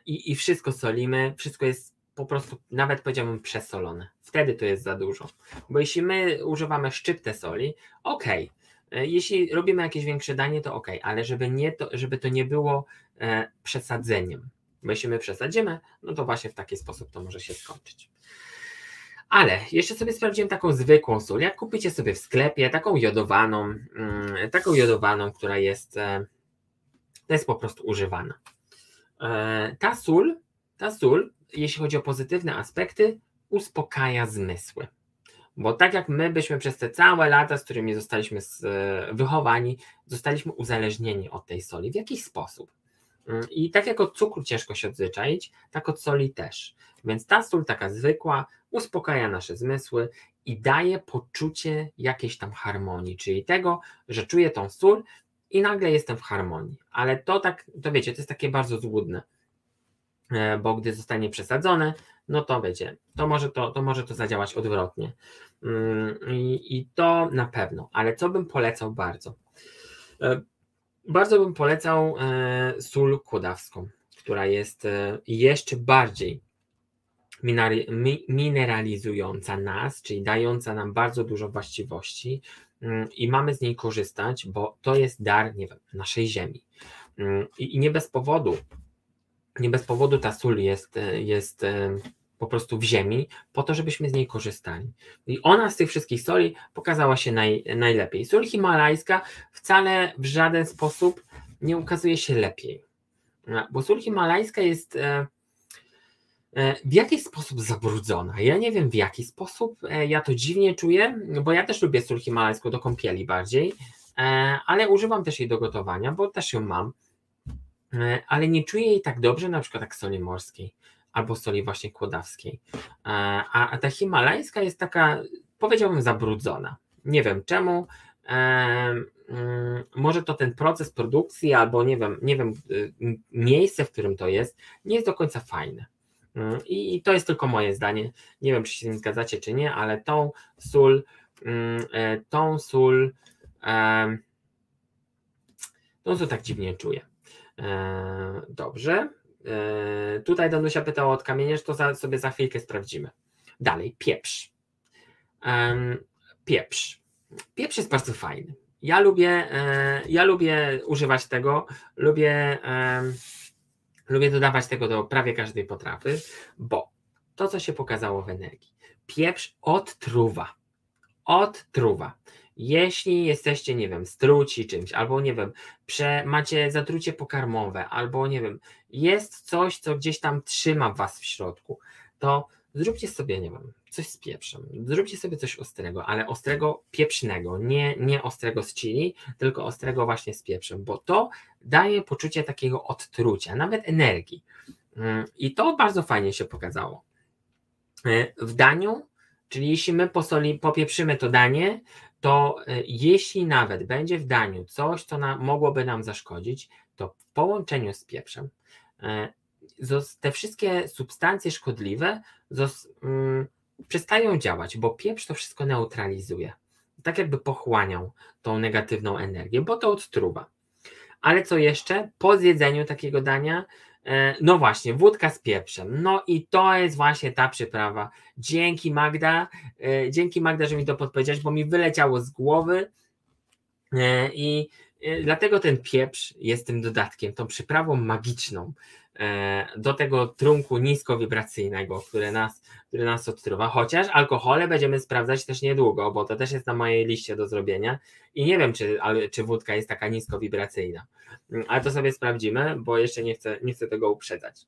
I, i wszystko solimy, wszystko jest po prostu, nawet powiedziałbym, przesolone. Wtedy to jest za dużo. Bo jeśli my używamy szczyptę soli, okej. Jeśli robimy jakieś większe danie, to okej, ale żeby, nie to, żeby to nie było przesadzeniem. Bo jeśli my przesadzimy, no to właśnie w taki sposób to może się skończyć. Ale jeszcze sobie sprawdziłem taką zwykłą sól. Jak kupicie sobie w sklepie taką jodowaną, yy, taką jodowaną, która jest, yy, to jest po prostu używana. Yy, ta sól, ta sól, jeśli chodzi o pozytywne aspekty, uspokaja zmysły. Bo tak jak my byśmy przez te całe lata, z którymi zostaliśmy z, yy, wychowani, zostaliśmy uzależnieni od tej soli w jakiś sposób. I tak jak od cukru ciężko się odzwyczaić, tak od soli też. Więc ta sól taka zwykła uspokaja nasze zmysły i daje poczucie jakiejś tam harmonii, czyli tego, że czuję tą sól i nagle jestem w harmonii. Ale to tak, to wiecie, to jest takie bardzo złudne, bo gdy zostanie przesadzone, no to wiecie, to może to, to, może to zadziałać odwrotnie. I, i to na pewno, ale co bym polecał bardzo? Bardzo bym polecał e, sól kłodawską, która jest e, jeszcze bardziej minari, mi, mineralizująca nas, czyli dająca nam bardzo dużo właściwości y, i mamy z niej korzystać, bo to jest dar, nie wiem, naszej ziemi. Y, I nie bez powodu, nie bez powodu ta sól jest, jest y, po prostu w ziemi, po to, żebyśmy z niej korzystali. I ona z tych wszystkich soli pokazała się naj, najlepiej. Sól himalajska wcale w żaden sposób nie ukazuje się lepiej. Bo sól himalajska jest w jakiś sposób zabrudzona. Ja nie wiem w jaki sposób, ja to dziwnie czuję, bo ja też lubię sól himalajską do kąpieli bardziej, ale używam też jej do gotowania, bo też ją mam, ale nie czuję jej tak dobrze na przykład jak soli morskiej albo soli właśnie kłodawskiej. A ta himalajska jest taka, powiedziałbym, zabrudzona. Nie wiem czemu, może to ten proces produkcji albo nie wiem, nie wiem miejsce, w którym to jest, nie jest do końca fajne. I to jest tylko moje zdanie. Nie wiem, czy się z tym zgadzacie, czy nie, ale tą sól, tą sól, tą sól tak dziwnie czuję. Dobrze. Tutaj Danusia pytała od kamienia, to sobie za chwilkę sprawdzimy. Dalej, pieprz. Pieprz. Pieprz jest bardzo fajny. Ja lubię, ja lubię używać tego, lubię... Lubię dodawać tego do prawie każdej potrawy, bo to, co się pokazało w Energii, pieprz odtruwa. Odtruwa. Jeśli jesteście, nie wiem, struci czymś, albo nie wiem, prze, macie zatrucie pokarmowe, albo nie wiem, jest coś, co gdzieś tam trzyma was w środku, to zróbcie sobie, nie wiem, coś z pieprzem. Zróbcie sobie coś ostrego, ale ostrego pieprznego, nie, nie ostrego z chili, tylko ostrego właśnie z pieprzem, bo to daje poczucie takiego odtrucia, nawet energii. I to bardzo fajnie się pokazało. W daniu, czyli jeśli my posoli, popieprzymy to danie, to jeśli nawet będzie w daniu coś, co nam, mogłoby nam zaszkodzić, to w połączeniu z pieprzem te wszystkie substancje szkodliwe zos, um, przestają działać, bo pieprz to wszystko neutralizuje. Tak jakby pochłaniał tą negatywną energię, bo to odtruwa. Ale co jeszcze? Po zjedzeniu takiego dania, e, no właśnie, wódka z pieprzem. No i to jest właśnie ta przyprawa. Dzięki Magda, e, dzięki Magda, że mi to podpowiedziałaś, bo mi wyleciało z głowy e, i e, dlatego ten pieprz jest tym dodatkiem, tą przyprawą magiczną do tego trunku niskowibracyjnego, który nas, który nas odtruwa, chociaż alkohole będziemy sprawdzać też niedługo, bo to też jest na mojej liście do zrobienia i nie wiem, czy, ale, czy wódka jest taka niskowibracyjna, ale to sobie sprawdzimy, bo jeszcze nie chcę, nie chcę tego uprzedzać.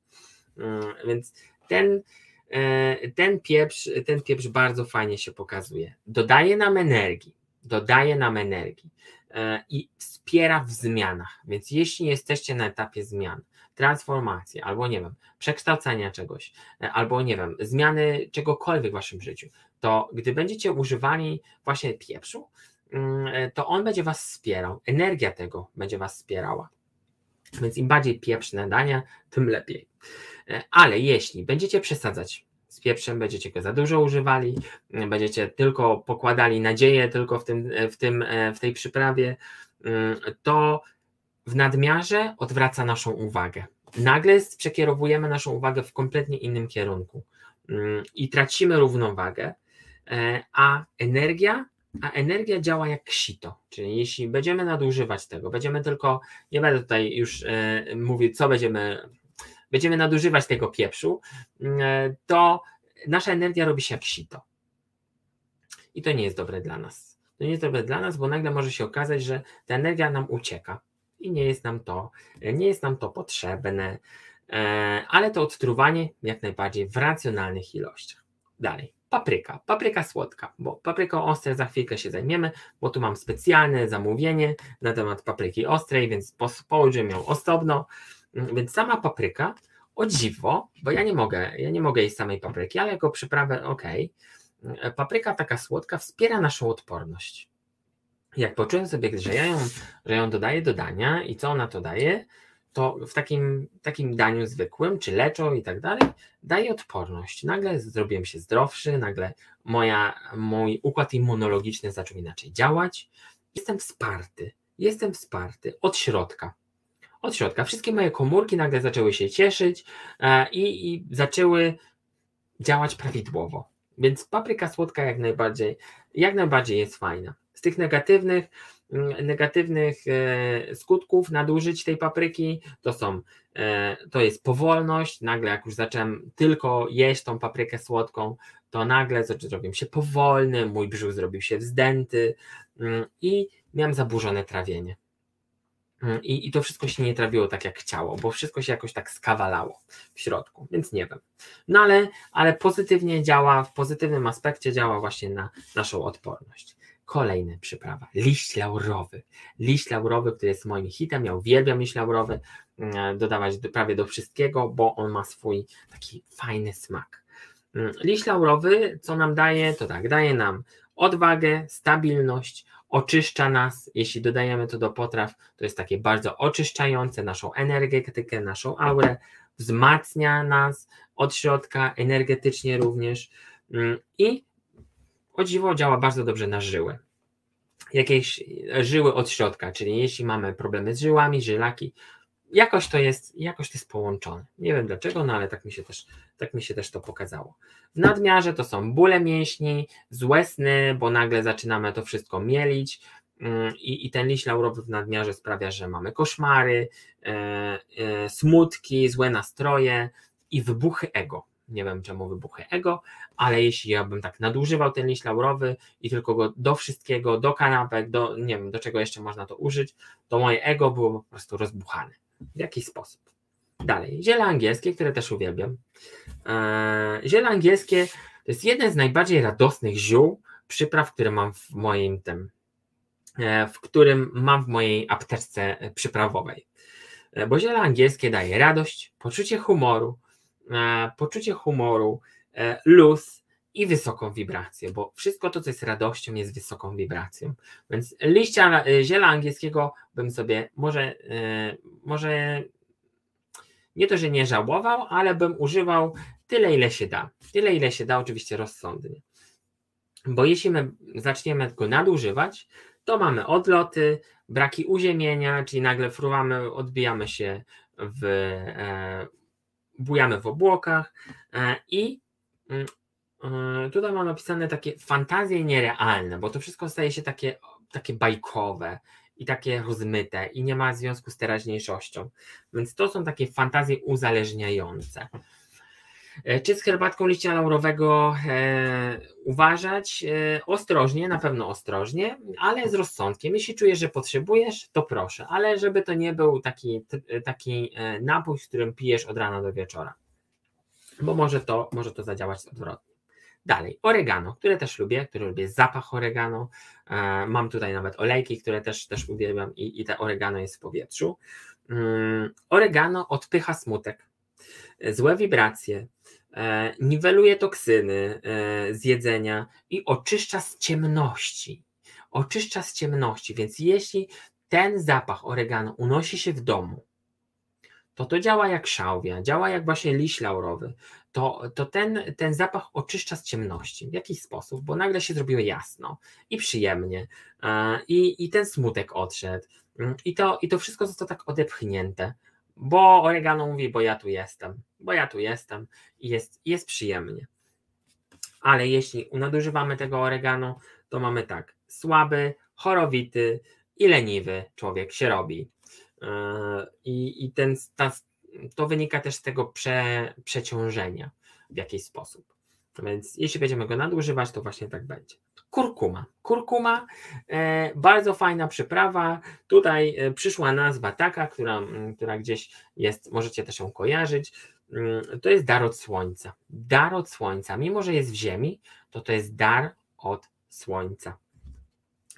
Więc ten, ten, pieprz, ten pieprz bardzo fajnie się pokazuje, dodaje nam energii, dodaje nam energii i wspiera w zmianach, więc jeśli jesteście na etapie zmian, transformacji, albo nie wiem, przekształcania czegoś, albo nie wiem, zmiany czegokolwiek w waszym życiu, to gdy będziecie używali właśnie pieprzu, to on będzie was wspierał, energia tego będzie was wspierała. Więc im bardziej pieprzne dania, tym lepiej. Ale jeśli będziecie przesadzać z pieprzem, będziecie go za dużo używali, będziecie tylko pokładali nadzieję tylko w tym, w tym, w tej przyprawie, to w nadmiarze odwraca naszą uwagę. Nagle przekierowujemy naszą uwagę w kompletnie innym kierunku i tracimy równowagę, a energia, a energia działa jak sito. Czyli jeśli będziemy nadużywać tego, będziemy tylko, nie będę tutaj już mówił, co będziemy, będziemy nadużywać tego pieprzu, to nasza energia robi się jak sito. I to nie jest dobre dla nas. To nie jest dobre dla nas, bo nagle może się okazać, że ta energia nam ucieka. I nie jest nam to, nie jest nam to potrzebne, ale to odtruwanie jak najbardziej w racjonalnych ilościach. Dalej, papryka, papryka słodka, bo papryką ostrą za chwilkę się zajmiemy, bo tu mam specjalne zamówienie na temat papryki ostrej, więc położymy ją osobno. Więc sama papryka, o dziwo, bo ja nie mogę, ja nie mogę jeść samej papryki, ale jako przyprawę ok. Papryka taka słodka wspiera naszą odporność. Jak poczułem sobie, że ja ją, że ją dodaję do dania i co ona to daje, to w takim, takim daniu zwykłym, czy leczo i tak dalej, daje odporność. Nagle zrobiłem się zdrowszy, nagle moja, mój układ immunologiczny zaczął inaczej działać. Jestem wsparty, jestem wsparty od środka. Od środka. Wszystkie moje komórki nagle zaczęły się cieszyć i, i zaczęły działać prawidłowo. Więc papryka słodka jak najbardziej, jak najbardziej jest fajna. Z tych negatywnych, negatywnych skutków nadużyć tej papryki to są, to jest powolność. Nagle jak już zacząłem tylko jeść tą paprykę słodką, to nagle zrobiłem się powolny, mój brzuch zrobił się wzdęty i miałem zaburzone trawienie. I, I to wszystko się nie trawiło tak jak chciało, bo wszystko się jakoś tak skawalało w środku, więc nie wiem. No ale, ale pozytywnie działa, w pozytywnym aspekcie działa właśnie na naszą odporność. Kolejna przyprawa, liść laurowy. Liść laurowy, który jest moim hitem, ja uwielbiam liść laurowy, dodawać do, prawie do wszystkiego, bo on ma swój taki fajny smak. Liść laurowy, co nam daje, to tak, daje nam odwagę, stabilność, oczyszcza nas, jeśli dodajemy to do potraw, to jest takie bardzo oczyszczające naszą energetykę, naszą aurę, wzmacnia nas od środka, energetycznie również i o dziwo działa bardzo dobrze na żyły. Jakieś żyły od środka, czyli jeśli mamy problemy z żyłami, żylaki, jakoś to jest, jakoś to jest połączone. Nie wiem dlaczego, no ale tak mi się też, tak mi się też to pokazało. W nadmiarze to są bóle mięśni, złe sny, bo nagle zaczynamy to wszystko mielić i, i ten liść laurowy w nadmiarze sprawia, że mamy koszmary, e, e, smutki, złe nastroje i wybuchy ego. Nie wiem czemu wybuchy ego, ale jeśli ja bym tak nadużywał ten liść laurowy i tylko go do wszystkiego, do kanapek, do, nie wiem do czego jeszcze można to użyć, to moje ego było po prostu rozbuchane. W jakiś sposób. Dalej, ziele angielskie, które też uwielbiam. Eee, ziele angielskie to jest jeden z najbardziej radosnych ziół, przypraw, które mam w moim tym, e, w którym mam w mojej apteczce przyprawowej. E, bo ziele angielskie daje radość, poczucie humoru, e, poczucie humoru, e, luz i wysoką wibrację, bo wszystko to, co jest radością, jest wysoką wibracją. Więc liścia ziela angielskiego bym sobie może, yy, może nie to, że nie żałował, ale bym używał tyle, ile się da. Tyle, ile się da, oczywiście rozsądnie. Bo jeśli my zaczniemy go nadużywać, to mamy odloty, braki uziemienia, czyli nagle fruwamy, odbijamy się, w, e, bujamy w obłokach e, i mm, tutaj mam napisane takie fantazje nierealne, bo to wszystko staje się takie, takie bajkowe i takie rozmyte i nie ma związku z teraźniejszością, więc to są takie fantazje uzależniające. Czy z herbatką liścia laurowego e, uważać? E, ostrożnie, na pewno ostrożnie, ale z rozsądkiem. Jeśli czujesz, że potrzebujesz, to proszę, ale żeby to nie był taki, t, taki napój, z którym pijesz od rana do wieczora, bo może to, może to zadziałać odwrotnie. Dalej, oregano, które też lubię, które lubię zapach oregano. E, mam tutaj nawet olejki, które też, też uwielbiam i, i te oregano jest w powietrzu. Mm, oregano odpycha smutek, złe wibracje, e, niweluje toksyny e, z jedzenia i oczyszcza z ciemności. Oczyszcza z ciemności, więc jeśli ten zapach oregano unosi się w domu, to to działa jak szałwia, działa jak właśnie liść laurowy, to, to ten, ten zapach oczyszcza z ciemności w jakiś sposób, bo nagle się zrobiło jasno i przyjemnie i, i ten smutek odszedł i to, i to wszystko zostało tak odepchnięte, bo oregano mówi, bo ja tu jestem, bo ja tu jestem i jest, jest przyjemnie. Ale jeśli nadużywamy tego oregano, to mamy tak, słaby, chorowity i leniwy człowiek się robi. I, i ten, ta, to wynika też z tego prze, przeciążenia w jakiś sposób. Więc jeśli będziemy go nadużywać, to właśnie tak będzie. Kurkuma. Kurkuma, e, bardzo fajna przyprawa. Tutaj e, przyszła nazwa taka, która, m, która gdzieś jest, możecie też ją kojarzyć. E, to jest dar od słońca. Dar od słońca. Mimo, że jest w ziemi, to to jest dar od słońca.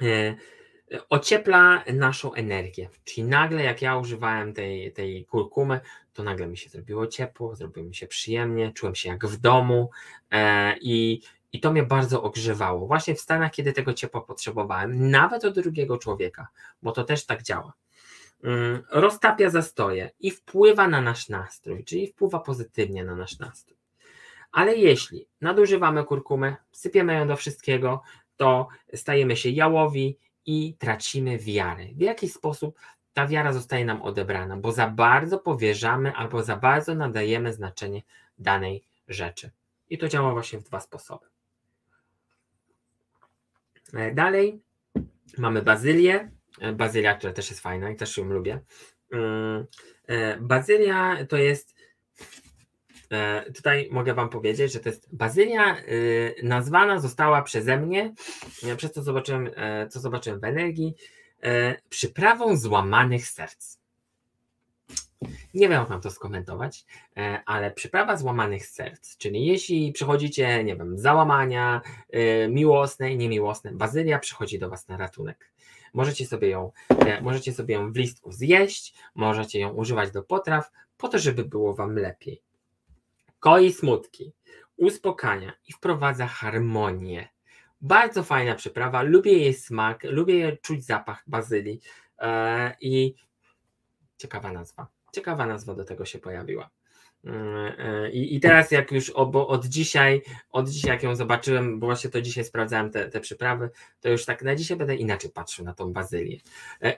E, Ociepla naszą energię, czyli nagle jak ja używałem tej, tej kurkumy, to nagle mi się zrobiło ciepło, zrobiło mi się przyjemnie, czułem się jak w domu e, i, i to mnie bardzo ogrzewało, właśnie w stanach, kiedy tego ciepła potrzebowałem, nawet od drugiego człowieka, bo to też tak działa. Ym, roztapia zastoje i wpływa na nasz nastrój, czyli wpływa pozytywnie na nasz nastrój. Ale jeśli nadużywamy kurkumę, sypiemy ją do wszystkiego, to stajemy się jałowi, i tracimy wiarę. W jaki sposób ta wiara zostaje nam odebrana, bo za bardzo powierzamy albo za bardzo nadajemy znaczenie danej rzeczy. I to działa właśnie w dwa sposoby. Dalej mamy bazylię. Bazylia, która też jest fajna i też ją lubię. Bazylia to jest, tutaj mogę wam powiedzieć, że to jest bazylia nazwana została przeze mnie, przez to, co zobaczyłem, co zobaczyłem w energii, przyprawą złamanych serc. Nie wiem, jak mam to skomentować, ale przyprawa złamanych serc, czyli jeśli przechodzicie, nie wiem, załamania miłosne i niemiłosne, bazylia przychodzi do was na ratunek. Możecie sobie ją, możecie sobie ją w listku zjeść, możecie ją używać do potraw, po to, żeby było wam lepiej. Koi smutki, uspokania i wprowadza harmonię. Bardzo fajna przyprawa, lubię jej smak, lubię jej czuć zapach bazylii i ciekawa nazwa. Ciekawa nazwa do tego się pojawiła. I, i teraz jak już obo, od dzisiaj, od dzisiaj jak ją zobaczyłem, bo właśnie to dzisiaj sprawdzałem te, te przyprawy, to już tak na dzisiaj będę inaczej patrzył na tą bazylię.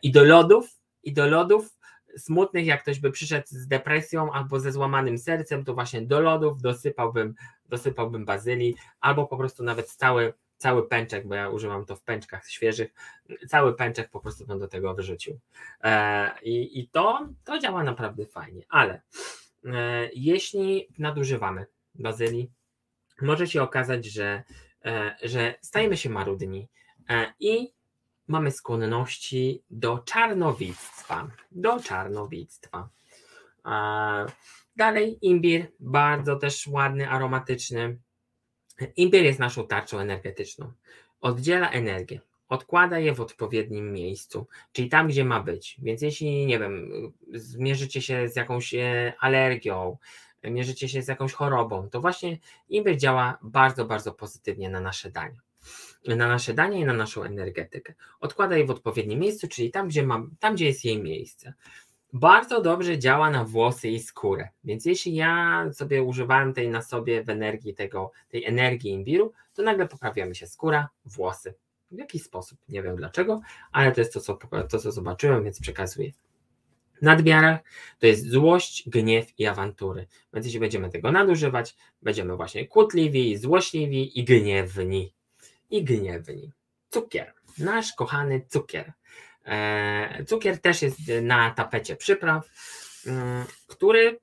I do lodów, i do lodów smutnych, jak ktoś by przyszedł z depresją albo ze złamanym sercem, to właśnie do lodów dosypałbym, dosypałbym bazylii, albo po prostu nawet cały, cały pęczek, bo ja używam to w pęczkach świeżych, cały pęczek po prostu bym do tego wyrzucił. I, i to, to działa naprawdę fajnie, ale jeśli nadużywamy bazylii, może się okazać, że, że stajemy się marudni i mamy skłonności do czarnowictwa. Do czarnowictwa. Dalej imbir, bardzo też ładny, aromatyczny. Imbir jest naszą tarczą energetyczną. Oddziela energię, odkłada je w odpowiednim miejscu, czyli tam, gdzie ma być. Więc jeśli, nie wiem, zmierzycie się z jakąś alergią, mierzycie się z jakąś chorobą, to właśnie imbir działa bardzo, bardzo pozytywnie na nasze danie. Na nasze danie i na naszą energetykę. Odkłada je w odpowiednim miejscu, czyli tam, gdzie, ma, tam, gdzie jest jej miejsce. Bardzo dobrze działa na włosy i skórę, więc jeśli ja sobie używałem tej na sobie w energii tego, tej energii imbiru, to nagle poprawia mi się skóra, włosy. W jakiś sposób, nie wiem dlaczego, ale to jest to, co, to, co zobaczyłem, więc przekazuję. Nadmiar to jest złość, gniew i awantury, więc jeśli będziemy tego nadużywać, będziemy właśnie kłótliwi, złośliwi i gniewni. I gniewni. Cukier, nasz kochany cukier. Cukier też jest na tapecie przypraw, który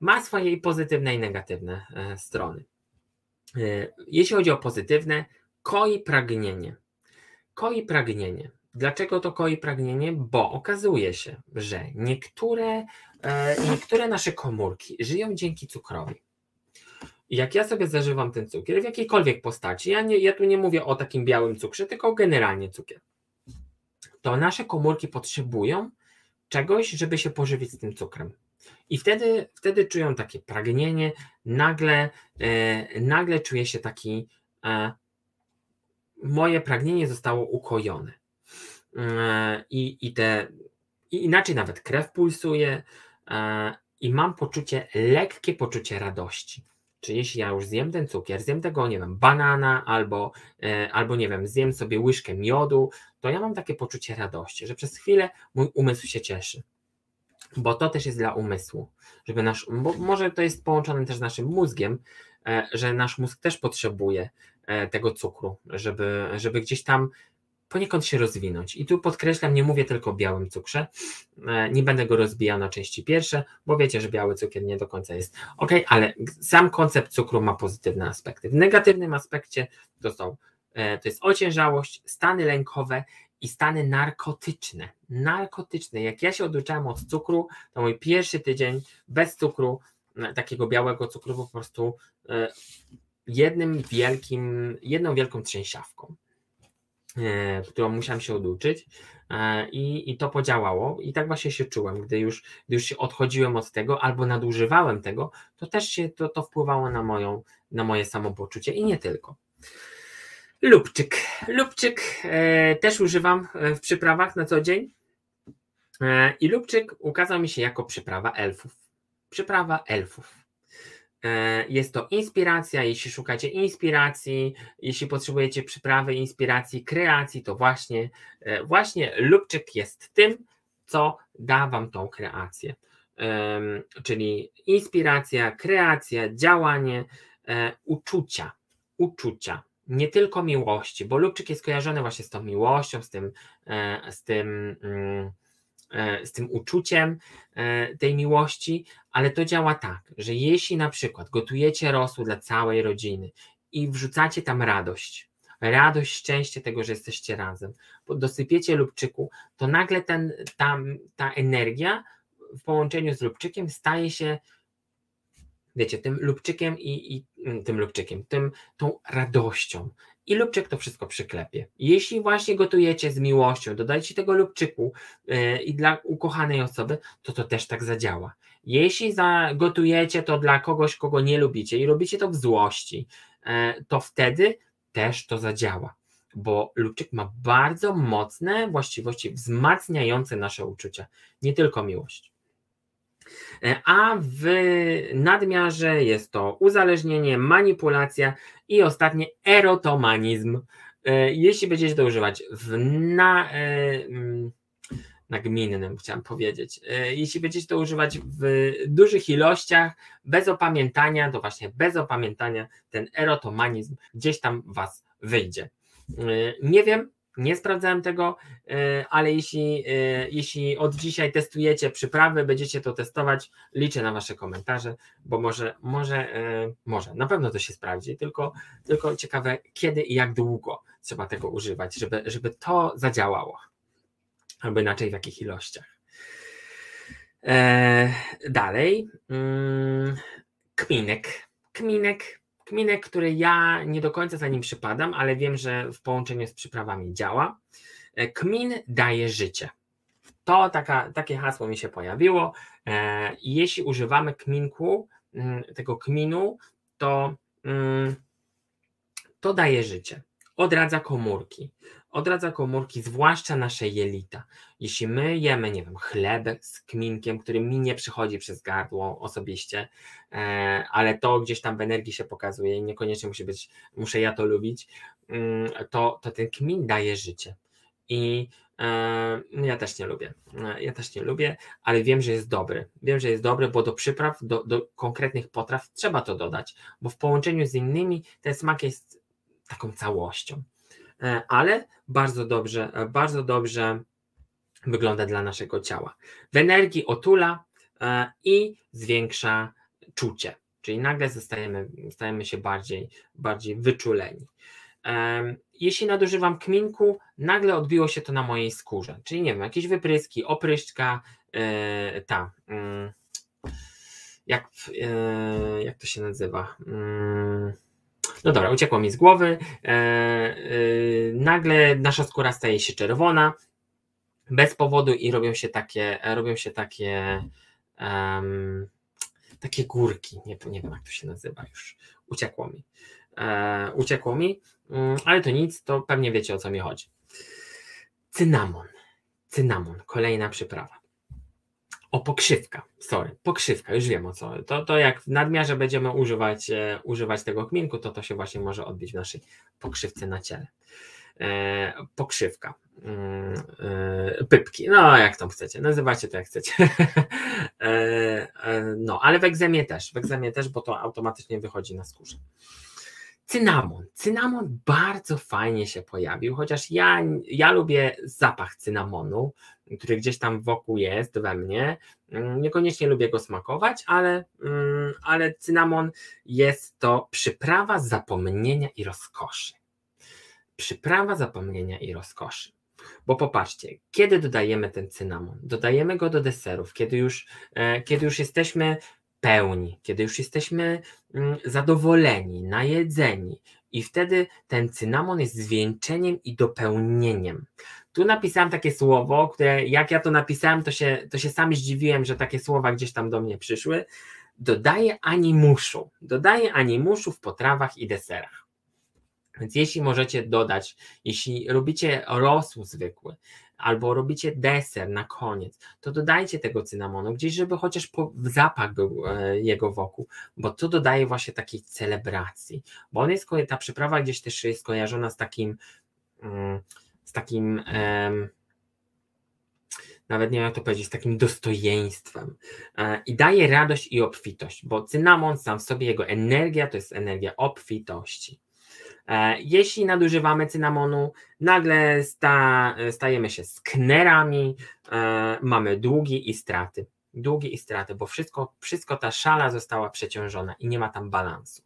ma swoje pozytywne i negatywne strony. Jeśli chodzi o pozytywne, koi pragnienie. Koi pragnienie. Dlaczego to koi pragnienie? Bo okazuje się, że niektóre, niektóre nasze komórki żyją dzięki cukrowi. Jak ja sobie zażywam ten cukier w jakiejkolwiek postaci, ja, nie, ja tu nie mówię o takim białym cukrze, tylko generalnie cukier, to nasze komórki potrzebują czegoś, żeby się pożywić z tym cukrem. I wtedy, wtedy czują takie pragnienie, nagle, e, nagle czuje się taki, e, moje pragnienie zostało ukojone. E, i, i, te, I inaczej nawet krew pulsuje e, i mam poczucie, lekkie poczucie radości. Czyli jeśli ja już zjem ten cukier, zjem tego, nie wiem, banana albo, e, albo nie wiem, zjem sobie łyżkę miodu, to ja mam takie poczucie radości, że przez chwilę mój umysł się cieszy. Bo to też jest dla umysłu, żeby nasz, bo może to jest połączone też z naszym mózgiem, e, że nasz mózg też potrzebuje e, tego cukru, żeby, żeby gdzieś tam poniekąd się rozwinąć. I tu podkreślam, nie mówię tylko o białym cukrze, nie będę go rozbijał na części pierwsze, bo wiecie, że biały cukier nie do końca jest ok, ale sam koncept cukru ma pozytywne aspekty. W negatywnym aspekcie to są, to jest ociężałość, stany lękowe i stany narkotyczne. Narkotyczne. Jak ja się oduczałem od cukru, to mój pierwszy tydzień bez cukru, takiego białego cukru, po prostu jednym wielkim, jedną wielką trzęsiawką, którą musiałem się oduczyć i, i to podziałało i tak właśnie się czułem, gdy już, gdy już się odchodziłem od tego albo nadużywałem tego, to też się to, to wpływało na, moją, na moje samopoczucie i nie tylko. Lubczyk. Lubczyk e, też używam w przyprawach na co dzień e, i lubczyk ukazał mi się jako przyprawa elfów. Przyprawa elfów. Jest to inspiracja, jeśli szukacie inspiracji, jeśli potrzebujecie przyprawy, inspiracji, kreacji, to właśnie, właśnie lubczyk jest tym, co da wam tą kreację, czyli inspiracja, kreacja, działanie, uczucia, uczucia, nie tylko miłości, bo lubczyk jest kojarzony właśnie z tą miłością, z tym, z tym z tym uczuciem tej miłości, ale to działa tak, że jeśli na przykład gotujecie rosół dla całej rodziny i wrzucacie tam radość, radość, szczęście tego, że jesteście razem. Dosypiecie lubczyku, to nagle ten, ta, ta energia w połączeniu z lubczykiem staje się, wiecie, tym lubczykiem i, i tym lubczykiem, tym, tą radością. I lubczyk to wszystko przyklepie. Jeśli właśnie gotujecie z miłością, dodajcie tego lubczyku yy, i dla ukochanej osoby, to to też tak zadziała. Jeśli gotujecie to dla kogoś, kogo nie lubicie i robicie to w złości, yy, to wtedy też to zadziała, bo lubczyk ma bardzo mocne właściwości wzmacniające nasze uczucia, nie tylko miłość. A w nadmiarze jest to uzależnienie, manipulacja i ostatnie erotomanizm. Jeśli będziecie to używać w na, nagminnym, chciałam powiedzieć, jeśli będziecie to używać w dużych ilościach, bez opamiętania, to właśnie bez opamiętania ten erotomanizm gdzieś tam was wyjdzie. Nie wiem, nie sprawdzałem tego, ale jeśli, jeśli od dzisiaj testujecie przyprawy, będziecie to testować, liczę na wasze komentarze, bo może, może, może, na pewno to się sprawdzi, tylko, tylko ciekawe, kiedy i jak długo trzeba tego używać, żeby, żeby to zadziałało, albo inaczej w jakich ilościach. Dalej, kminek, kminek. Kminek, który ja nie do końca za nim przypadam, ale wiem, że w połączeniu z przyprawami działa. Kmin daje życie. To taka, takie hasło mi się pojawiło. Jeśli używamy kminku, tego kminu, to, to daje życie. Odradza komórki. Odradza komórki, zwłaszcza nasze jelita. Jeśli my jemy, nie wiem, chleb z kminkiem, który mi nie przychodzi przez gardło osobiście, ale to gdzieś tam w energii się pokazuje i niekoniecznie musi być, muszę ja to lubić, to, to ten kmin daje życie. I ja też nie lubię, ja też nie lubię, ale wiem, że jest dobry. Wiem, że jest dobry, bo do przypraw, do, do konkretnych potraw trzeba to dodać, bo w połączeniu z innymi ten smak jest taką całością. Ale bardzo dobrze, bardzo dobrze wygląda dla naszego ciała. W energii otula i zwiększa czucie, czyli nagle zostajemy, stajemy się bardziej, bardziej wyczuleni. Jeśli nadużywam kminku, nagle odbiło się to na mojej skórze, czyli nie wiem, jakieś wypryski, opryszczka, ta, jak, jak to się nazywa? No dobra, uciekło mi z głowy, e, e, nagle nasza skóra staje się czerwona bez powodu i robią się takie, robią się takie, um, takie górki, nie, nie wiem jak to się nazywa już, uciekło mi, e, uciekło mi, um, ale to nic, to pewnie wiecie o co mi chodzi. Cynamon, cynamon, kolejna przyprawa. O, pokrzywka, sorry, pokrzywka, już wiem o co. To, to jak w nadmiarze będziemy używać, e, używać tego kminku, to to się właśnie może odbić w naszej pokrzywce na ciele. E, pokrzywka, e, pypki, no jak tam chcecie, nazywacie to jak chcecie. e, e, no, ale w egzemie też, w egzemie też, bo to automatycznie wychodzi na skórze. Cynamon. Cynamon bardzo fajnie się pojawił, chociaż ja, ja lubię zapach cynamonu, który gdzieś tam wokół jest we mnie. Niekoniecznie lubię go smakować, ale, ale cynamon jest to przyprawa zapomnienia i rozkoszy. Przyprawa zapomnienia i rozkoszy. Bo popatrzcie, kiedy dodajemy ten cynamon? Dodajemy go do deserów, kiedy już, kiedy już jesteśmy pełni, kiedy już jesteśmy zadowoleni, najedzeni i wtedy ten cynamon jest zwieńczeniem i dopełnieniem. Tu napisałem takie słowo, które jak ja to napisałem, to się, to się sam zdziwiłem, że takie słowa gdzieś tam do mnie przyszły. Dodaję animuszu. Dodaję animuszu w potrawach i deserach. Więc jeśli możecie dodać, jeśli robicie rosół zwykły, albo robicie deser na koniec, to dodajcie tego cynamonu gdzieś, żeby chociaż po, zapach był e, jego wokół, bo to dodaje właśnie takiej celebracji, bo on jest, ta przyprawa gdzieś też jest kojarzona z takim, mm, z takim e, nawet nie wiem jak to powiedzieć, z takim dostojeństwem e, i daje radość i obfitość, bo cynamon sam w sobie, jego energia to jest energia obfitości. Jeśli nadużywamy cynamonu, nagle sta, stajemy się sknerami, e, mamy długi i straty, długi i straty, bo wszystko, wszystko ta szala została przeciążona i nie ma tam balansu.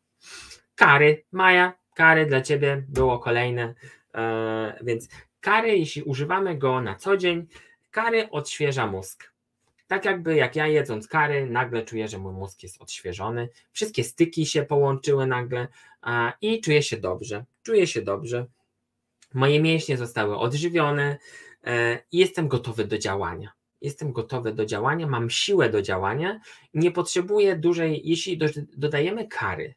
Kary, Maja, Kary dla ciebie było kolejne, więc kary, jeśli używamy go na co dzień, kary odświeża mózg. Tak jakby jak ja jedząc kary, nagle czuję, że mój mózg jest odświeżony, wszystkie styki się połączyły nagle i czuję się dobrze, czuję się dobrze. Moje mięśnie zostały odżywione i jestem gotowy do działania. Jestem gotowy do działania, mam siłę do działania, nie potrzebuję dużej, jeśli dodajemy kary,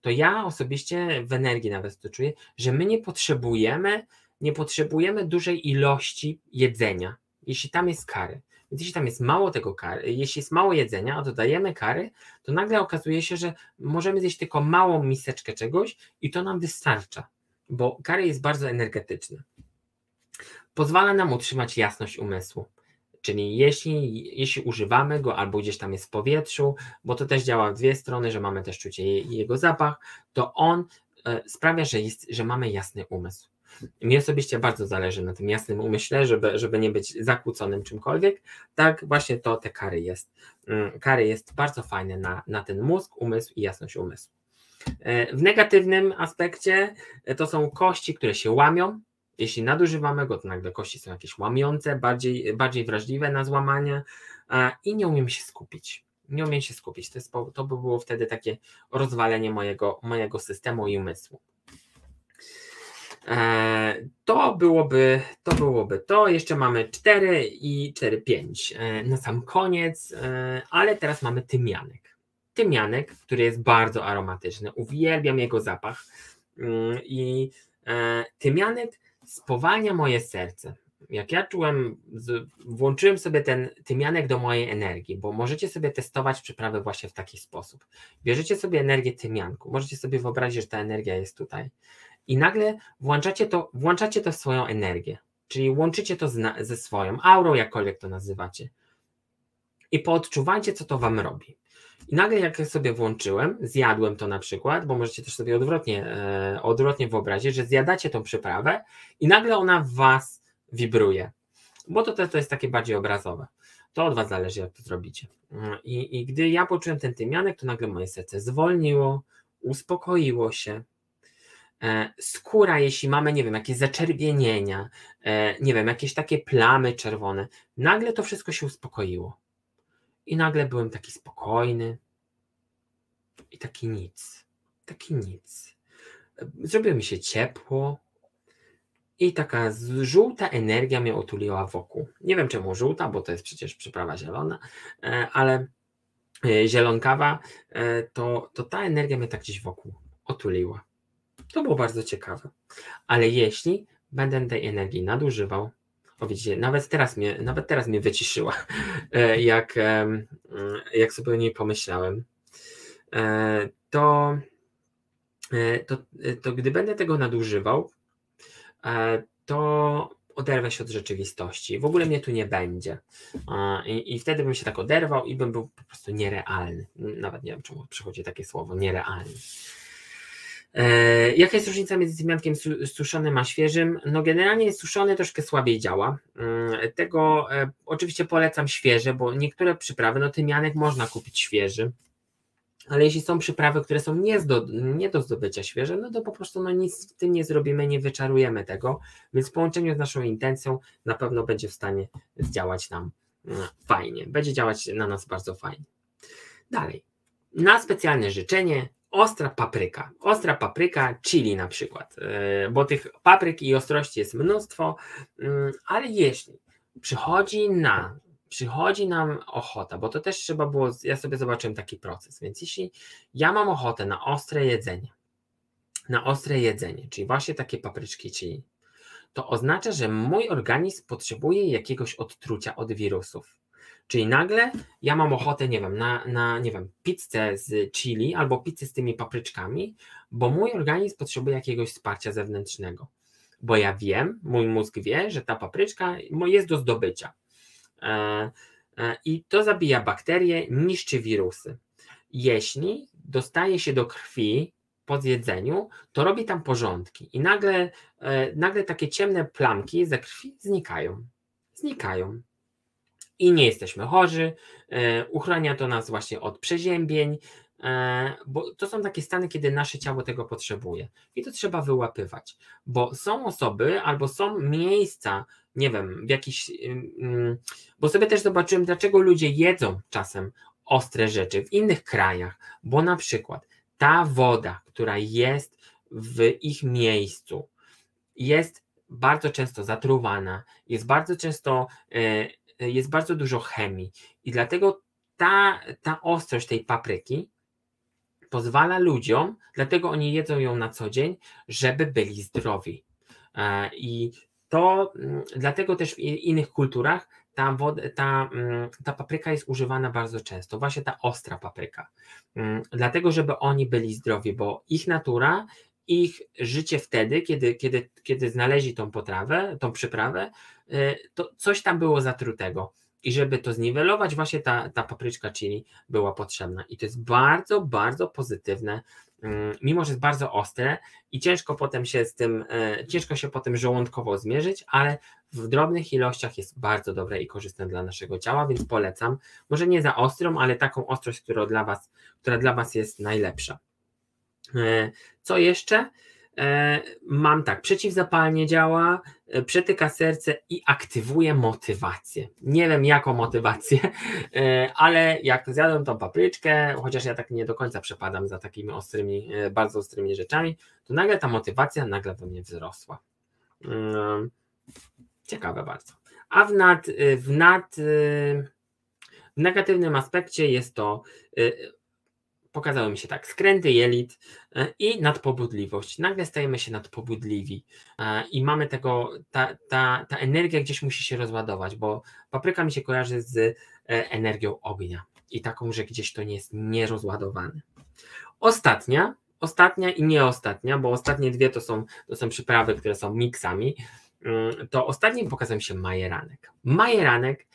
to ja osobiście w energii nawet to czuję, że my nie potrzebujemy, nie potrzebujemy dużej ilości jedzenia, jeśli tam jest kary. Więc jeśli tam jest mało tego kary, jeśli jest mało jedzenia, a dodajemy kary, to nagle okazuje się, że możemy zjeść tylko małą miseczkę czegoś i to nam wystarcza, bo kary jest bardzo energetyczny. Pozwala nam utrzymać jasność umysłu. Czyli jeśli, jeśli używamy go albo gdzieś tam jest w powietrzu, bo to też działa w dwie strony, że mamy też czucie je, jego zapach, to on e, sprawia, że, jest, że mamy jasny umysł. Mi osobiście bardzo zależy na tym jasnym umyśle, żeby, żeby nie być zakłóconym czymkolwiek. Tak właśnie to te kary jest. Kary jest bardzo fajne na, na ten mózg, umysł i jasność umysłu. E, w negatywnym aspekcie e, to są kości, które się łamią. Jeśli nadużywamy go, to nagle kości są jakieś łamiące, bardziej, bardziej wrażliwe na złamanie i nie umiem się skupić. Nie umiem się skupić. To, jest, to by było wtedy takie rozwalenie mojego, mojego systemu i umysłu. To byłoby, to byłoby to. Jeszcze mamy cztery i cztery, pięć na sam koniec, ale teraz mamy tymianek. Tymianek, który jest bardzo aromatyczny. Uwielbiam jego zapach. I tymianek spowalnia moje serce. Jak ja czułem, włączyłem sobie ten tymianek do mojej energii, bo możecie sobie testować przyprawy właśnie w taki sposób. Bierzecie sobie energię tymianku, możecie sobie wyobrazić, że ta energia jest tutaj i nagle włączacie to, włączacie to w swoją energię, czyli łączycie to z, ze swoją aurą, jakkolwiek to nazywacie i poodczuwajcie, co to wam robi. I nagle jak sobie włączyłem, zjadłem to na przykład, bo możecie też sobie odwrotnie, e, odwrotnie wyobrazić, że zjadacie tą przyprawę i nagle ona w was wibruje, bo to, to, to jest takie bardziej obrazowe. To od was zależy, jak to zrobicie. I, i gdy ja poczułem ten tymianek, to nagle moje serce zwolniło, uspokoiło się. E, skóra, jeśli mamy, nie wiem, jakieś zaczerwienienia, e, nie wiem, jakieś takie plamy czerwone, nagle to wszystko się uspokoiło. I nagle byłem taki spokojny i taki nic, taki nic. Zrobiło mi się ciepło i taka żółta energia mnie otuliła wokół. Nie wiem czemu żółta, bo to jest przecież przyprawa zielona, ale zielonkawa, to, to ta energia mnie tak gdzieś wokół otuliła. To było bardzo ciekawe. Ale jeśli będę tej energii nadużywał, o, widzicie, nawet teraz mnie, nawet teraz mnie wyciszyła, jak, jak sobie o niej pomyślałem, to, to, to gdy będę tego nadużywał, to oderwę się od rzeczywistości. W ogóle mnie tu nie będzie. I, i wtedy bym się tak oderwał i bym był po prostu nierealny. Nawet nie wiem, czemu przychodzi takie słowo, nierealny. Jaka jest różnica między tymiankiem suszonym a świeżym? No generalnie suszony troszkę słabiej działa. Tego oczywiście polecam świeże, bo niektóre przyprawy, no tymianek można kupić świeży, ale jeśli są przyprawy, które są nie do, nie do zdobycia świeże, no to po prostu no nic w tym nie zrobimy, nie wyczarujemy tego, więc w połączeniu z naszą intencją na pewno będzie w stanie działać nam fajnie, będzie działać na nas bardzo fajnie. Dalej, na specjalne życzenie ostra papryka, ostra papryka, chili na przykład, bo tych papryk i ostrości jest mnóstwo, ale jeśli przychodzi nam, przychodzi nam ochota, bo to też trzeba było, ja sobie zobaczyłem taki proces, więc jeśli ja mam ochotę na ostre jedzenie, na ostre jedzenie, czyli właśnie takie papryczki chili, to oznacza, że mój organizm potrzebuje jakiegoś odtrucia od wirusów. Czyli nagle ja mam ochotę, nie wiem, na, na nie wiem, pizzę z chili albo pizzę z tymi papryczkami, bo mój organizm potrzebuje jakiegoś wsparcia zewnętrznego. Bo ja wiem, mój mózg wie, że ta papryczka jest do zdobycia. E, e, I to zabija bakterie, niszczy wirusy. Jeśli dostaje się do krwi po zjedzeniu, to robi tam porządki. I nagle, e, nagle takie ciemne plamki ze krwi znikają. Znikają. I nie jesteśmy chorzy, uchronia to nas właśnie od przeziębień, bo to są takie stany, kiedy nasze ciało tego potrzebuje i to trzeba wyłapywać, bo są osoby albo są miejsca, nie wiem, w jakiś, bo sobie też zobaczyłem, dlaczego ludzie jedzą czasem ostre rzeczy w innych krajach, bo na przykład ta woda, która jest w ich miejscu, jest bardzo często zatruwana, jest bardzo często, jest bardzo dużo chemii i dlatego ta, ta ostrość tej papryki pozwala ludziom, dlatego oni jedzą ją na co dzień, żeby byli zdrowi. I to dlatego też w innych kulturach ta, woda, ta, ta papryka jest używana bardzo często, właśnie ta ostra papryka. Dlatego, żeby oni byli zdrowi, bo ich natura, ich życie wtedy, kiedy, kiedy, kiedy znaleźli tą potrawę, tą przyprawę, to coś tam było zatrutego. I żeby to zniwelować, właśnie ta, ta papryczka chili była potrzebna. I to jest bardzo, bardzo pozytywne, mimo że jest bardzo ostre i ciężko potem się z tym, ciężko się potem żołądkowo zmierzyć, ale w drobnych ilościach jest bardzo dobre i korzystne dla naszego ciała, więc polecam. Może nie za ostrą, ale taką ostrość, która dla was, która dla was jest najlepsza. Co jeszcze? Mam tak, przeciwzapalnie działa, przetyka serce i aktywuje motywację. Nie wiem jaką motywację, ale jak zjadłem tą papryczkę, chociaż ja tak nie do końca przepadam za takimi ostrymi, bardzo ostrymi rzeczami, to nagle ta motywacja nagle do mnie wzrosła. Ciekawe bardzo. A w nad, w nad w negatywnym aspekcie jest to, pokazały mi się tak, skręty jelit i nadpobudliwość. Nagle stajemy się nadpobudliwi i mamy tego, ta, ta, ta energia gdzieś musi się rozładować, bo papryka mi się kojarzy z energią ognia i taką, że gdzieś to nie jest nierozładowane. Ostatnia, ostatnia i nie ostatnia, bo ostatnie dwie to są, to są przyprawy, które są miksami, to ostatnim pokazał mi się majeranek. Majeranek,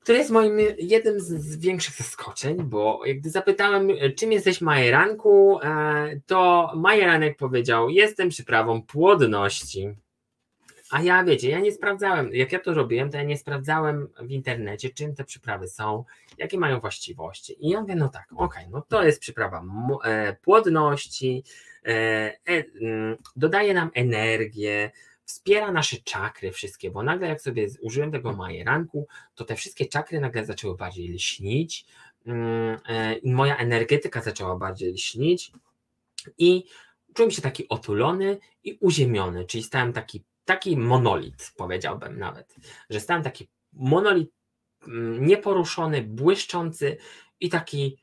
który jest moim jednym z większych zaskoczeń, bo gdy zapytałem, czym jesteś majeranku, to majeranek powiedział, jestem przyprawą płodności. A ja, wiecie, ja nie sprawdzałem, jak ja to robiłem, to ja nie sprawdzałem w internecie, czym te przyprawy są, jakie mają właściwości. I ja mówię, no tak, okej, no to jest przyprawa płodności, dodaje nam energię, wspiera nasze czakry wszystkie, bo nagle jak sobie użyłem tego majeranku, to te wszystkie czakry nagle zaczęły bardziej lśnić, moja energetyka zaczęła bardziej lśnić i czułem się taki otulony i uziemiony, czyli stałem taki, taki monolit, powiedziałbym nawet, że stałem taki monolit nieporuszony, błyszczący i taki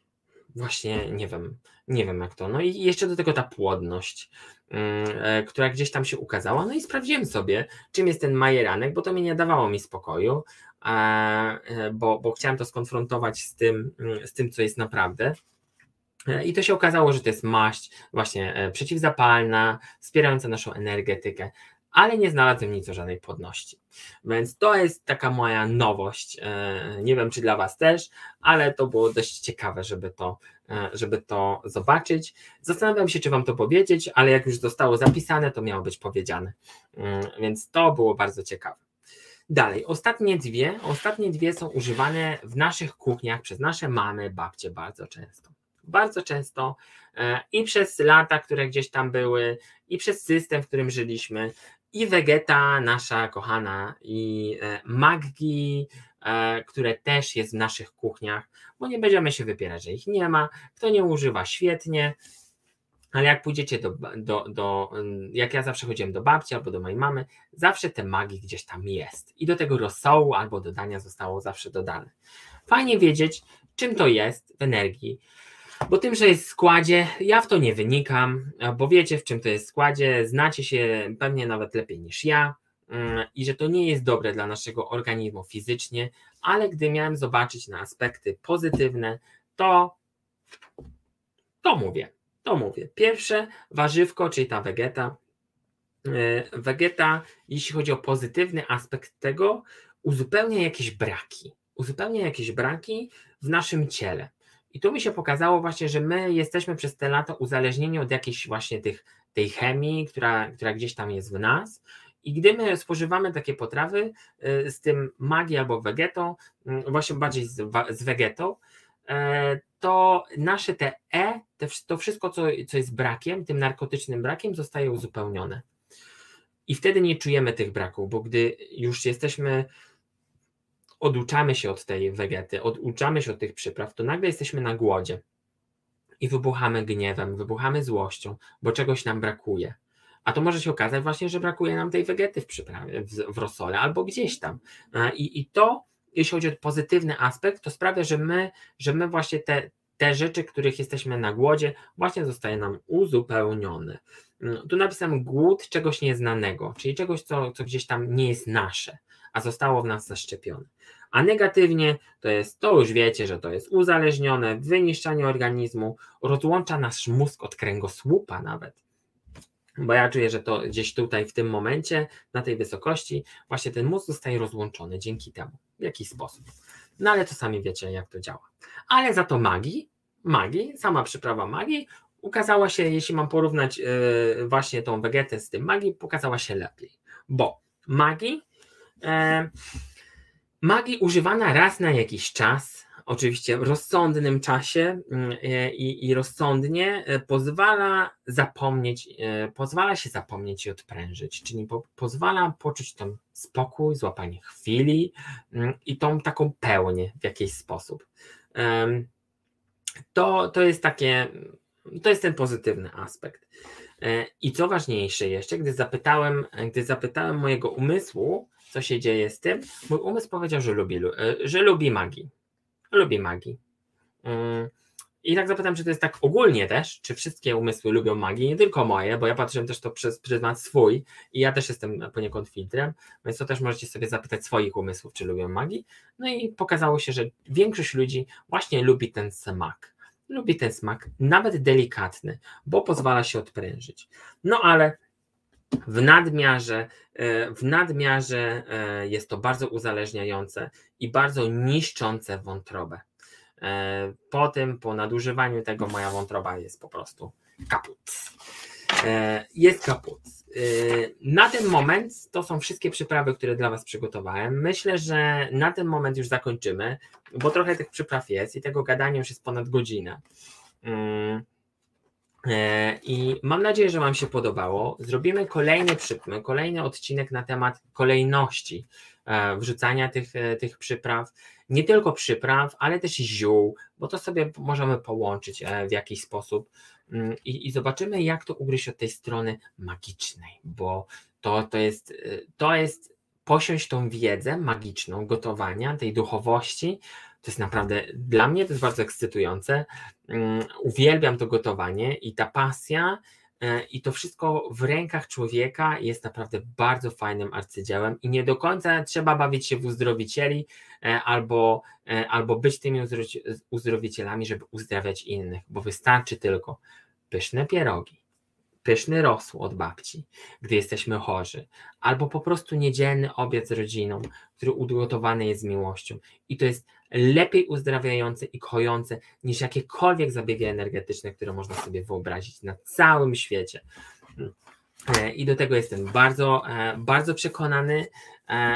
właśnie, nie wiem, nie wiem jak to. No i jeszcze do tego ta płodność, yy, która gdzieś tam się ukazała. No i sprawdziłem sobie, czym jest ten majeranek, bo to mi nie dawało mi spokoju, a, bo, bo chciałem to skonfrontować z tym, z tym, co jest naprawdę. I to się okazało, że to jest maść właśnie przeciwzapalna, wspierająca naszą energetykę, ale nie znalazłem nic o żadnej płodności. Więc to jest taka moja nowość. Nie wiem, czy dla was też, ale to było dość ciekawe, żeby to, żeby to zobaczyć. Zastanawiam się, czy wam to powiedzieć, ale jak już zostało zapisane, to miało być powiedziane. Więc to było bardzo ciekawe. Dalej, ostatnie dwie. Ostatnie dwie są używane w naszych kuchniach przez nasze mamy, babcie bardzo często. Bardzo często i przez lata, które gdzieś tam były, i przez system, w którym żyliśmy, i Vegeta nasza kochana, i Maggi, które też jest w naszych kuchniach, bo nie będziemy się wypierać, że ich nie ma, kto nie używa świetnie, ale jak pójdziecie do, do, do, jak ja zawsze chodziłem do babci albo do mojej mamy, zawsze te Maggi gdzieś tam jest i do tego rosołu albo dodania zostało zawsze dodane. Fajnie wiedzieć, czym to jest w energii, bo tym, że jest w składzie, ja w to nie wynikam, bo wiecie, w czym to jest w składzie, znacie się pewnie nawet lepiej niż ja i że to nie jest dobre dla naszego organizmu fizycznie, ale gdy miałem zobaczyć na aspekty pozytywne, to, to mówię, to mówię. Pierwsze warzywko, czyli ta Vegeta. Vegeta, jeśli chodzi o pozytywny aspekt tego, uzupełnia jakieś braki, uzupełnia jakieś braki w naszym ciele. I tu mi się pokazało właśnie, że my jesteśmy przez te lata uzależnieni od jakiejś właśnie tych, tej chemii, która, która gdzieś tam jest w nas i gdy my spożywamy takie potrawy z tym Maggi albo Vegetą, właśnie bardziej z, z Vegetą, to nasze te E, to wszystko, co, co jest brakiem, tym narkotycznym brakiem, zostaje uzupełnione. I wtedy nie czujemy tych braków, bo gdy już jesteśmy, oduczamy się od tej wegety, oduczamy się od tych przypraw, to nagle jesteśmy na głodzie i wybuchamy gniewem, wybuchamy złością, bo czegoś nam brakuje. A to może się okazać właśnie, że brakuje nam tej wegety w przyprawie, w, w rosole albo gdzieś tam. I, i to, jeśli chodzi o pozytywny aspekt, to sprawia, że my, że my właśnie te, te rzeczy, których jesteśmy na głodzie, właśnie zostaje nam uzupełnione. Tu napisałem głód czegoś nieznanego, czyli czegoś, co, co gdzieś tam nie jest nasze, a zostało w nas zaszczepione. A negatywnie to jest, to już wiecie, że to jest uzależnione, wyniszczanie organizmu, rozłącza nasz mózg od kręgosłupa nawet. Bo ja czuję, że to gdzieś tutaj w tym momencie, na tej wysokości, właśnie ten mózg zostaje rozłączony dzięki temu, w jakiś sposób. No ale to sami wiecie, jak to działa. Ale za to Maggi, Maggi, sama przyprawa Maggi, ukazała się, jeśli mam porównać yy, właśnie tą wegetę z tym Maggi, pokazała się lepiej. Bo Maggi, yy, Maggi używana raz na jakiś czas, oczywiście w rozsądnym czasie i, i rozsądnie pozwala zapomnieć, pozwala się zapomnieć i odprężyć, czyli po, pozwala poczuć ten spokój, złapanie chwili i tą taką pełnię w jakiś sposób. To, to jest takie, to jest ten pozytywny aspekt. I co ważniejsze jeszcze, gdy zapytałem, gdy zapytałem mojego umysłu, co się dzieje z tym, mój umysł powiedział, że lubi, że lubi Maggi. Lubi Maggi. I tak zapytam, czy to jest tak ogólnie też, czy wszystkie umysły lubią Maggi, nie tylko moje, bo ja patrzyłem też to przez pryzmat swój i ja też jestem poniekąd filtrem, więc to też możecie sobie zapytać swoich umysłów, czy lubią Maggi. No i pokazało się, że większość ludzi właśnie lubi ten smak. Lubi ten smak, nawet delikatny, bo pozwala się odprężyć. No ale w nadmiarze, w nadmiarze jest to bardzo uzależniające i bardzo niszczące wątrobę. Po tym, po nadużywaniu tego, moja wątroba jest po prostu kaput. Jest kaput. Na ten moment to są wszystkie przyprawy, które dla Was przygotowałem. Myślę, że na ten moment już zakończymy, bo trochę tych przypraw jest i tego gadania już jest ponad godzinę. I mam nadzieję, że Wam się podobało. Zrobimy kolejny przypraw, kolejny odcinek na temat kolejności wrzucania tych, tych przypraw. Nie tylko przypraw, ale też ziół, bo to sobie możemy połączyć w jakiś sposób i, i zobaczymy, jak to ugryźć od tej strony magicznej, bo to, to jest, to jest posiąść tą wiedzę magiczną gotowania, tej duchowości. To jest naprawdę, dla mnie to jest bardzo ekscytujące. Uwielbiam to gotowanie i ta pasja i to wszystko w rękach człowieka jest naprawdę bardzo fajnym arcydziełem i nie do końca trzeba bawić się w uzdrowicieli albo, albo być tymi uzdrowicielami, żeby uzdrawiać innych, bo wystarczy tylko pyszne pierogi, pyszny rosół od babci, gdy jesteśmy chorzy, albo po prostu niedzielny obiad z rodziną, który ugotowany jest z miłością. I to jest lepiej uzdrawiające i kojące niż jakiekolwiek zabiegi energetyczne, które można sobie wyobrazić na całym świecie. I do tego jestem bardzo, bardzo przekonany,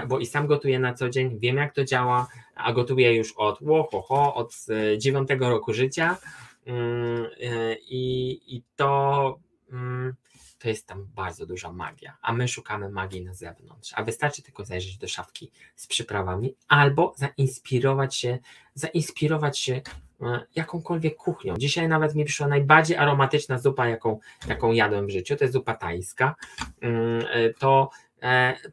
bo i sam gotuję na co dzień, wiem jak to działa, a gotuję już od, ho, ho, ho, od dziewiątego roku życia i, i to... to jest tam bardzo duża magia, a my szukamy magii na zewnątrz, a wystarczy tylko zajrzeć do szafki z przyprawami albo zainspirować się, zainspirować się jakąkolwiek kuchnią. Dzisiaj nawet mi przyszła najbardziej aromatyczna zupa, jaką, jaką jadłem w życiu, to jest zupa tajska, to,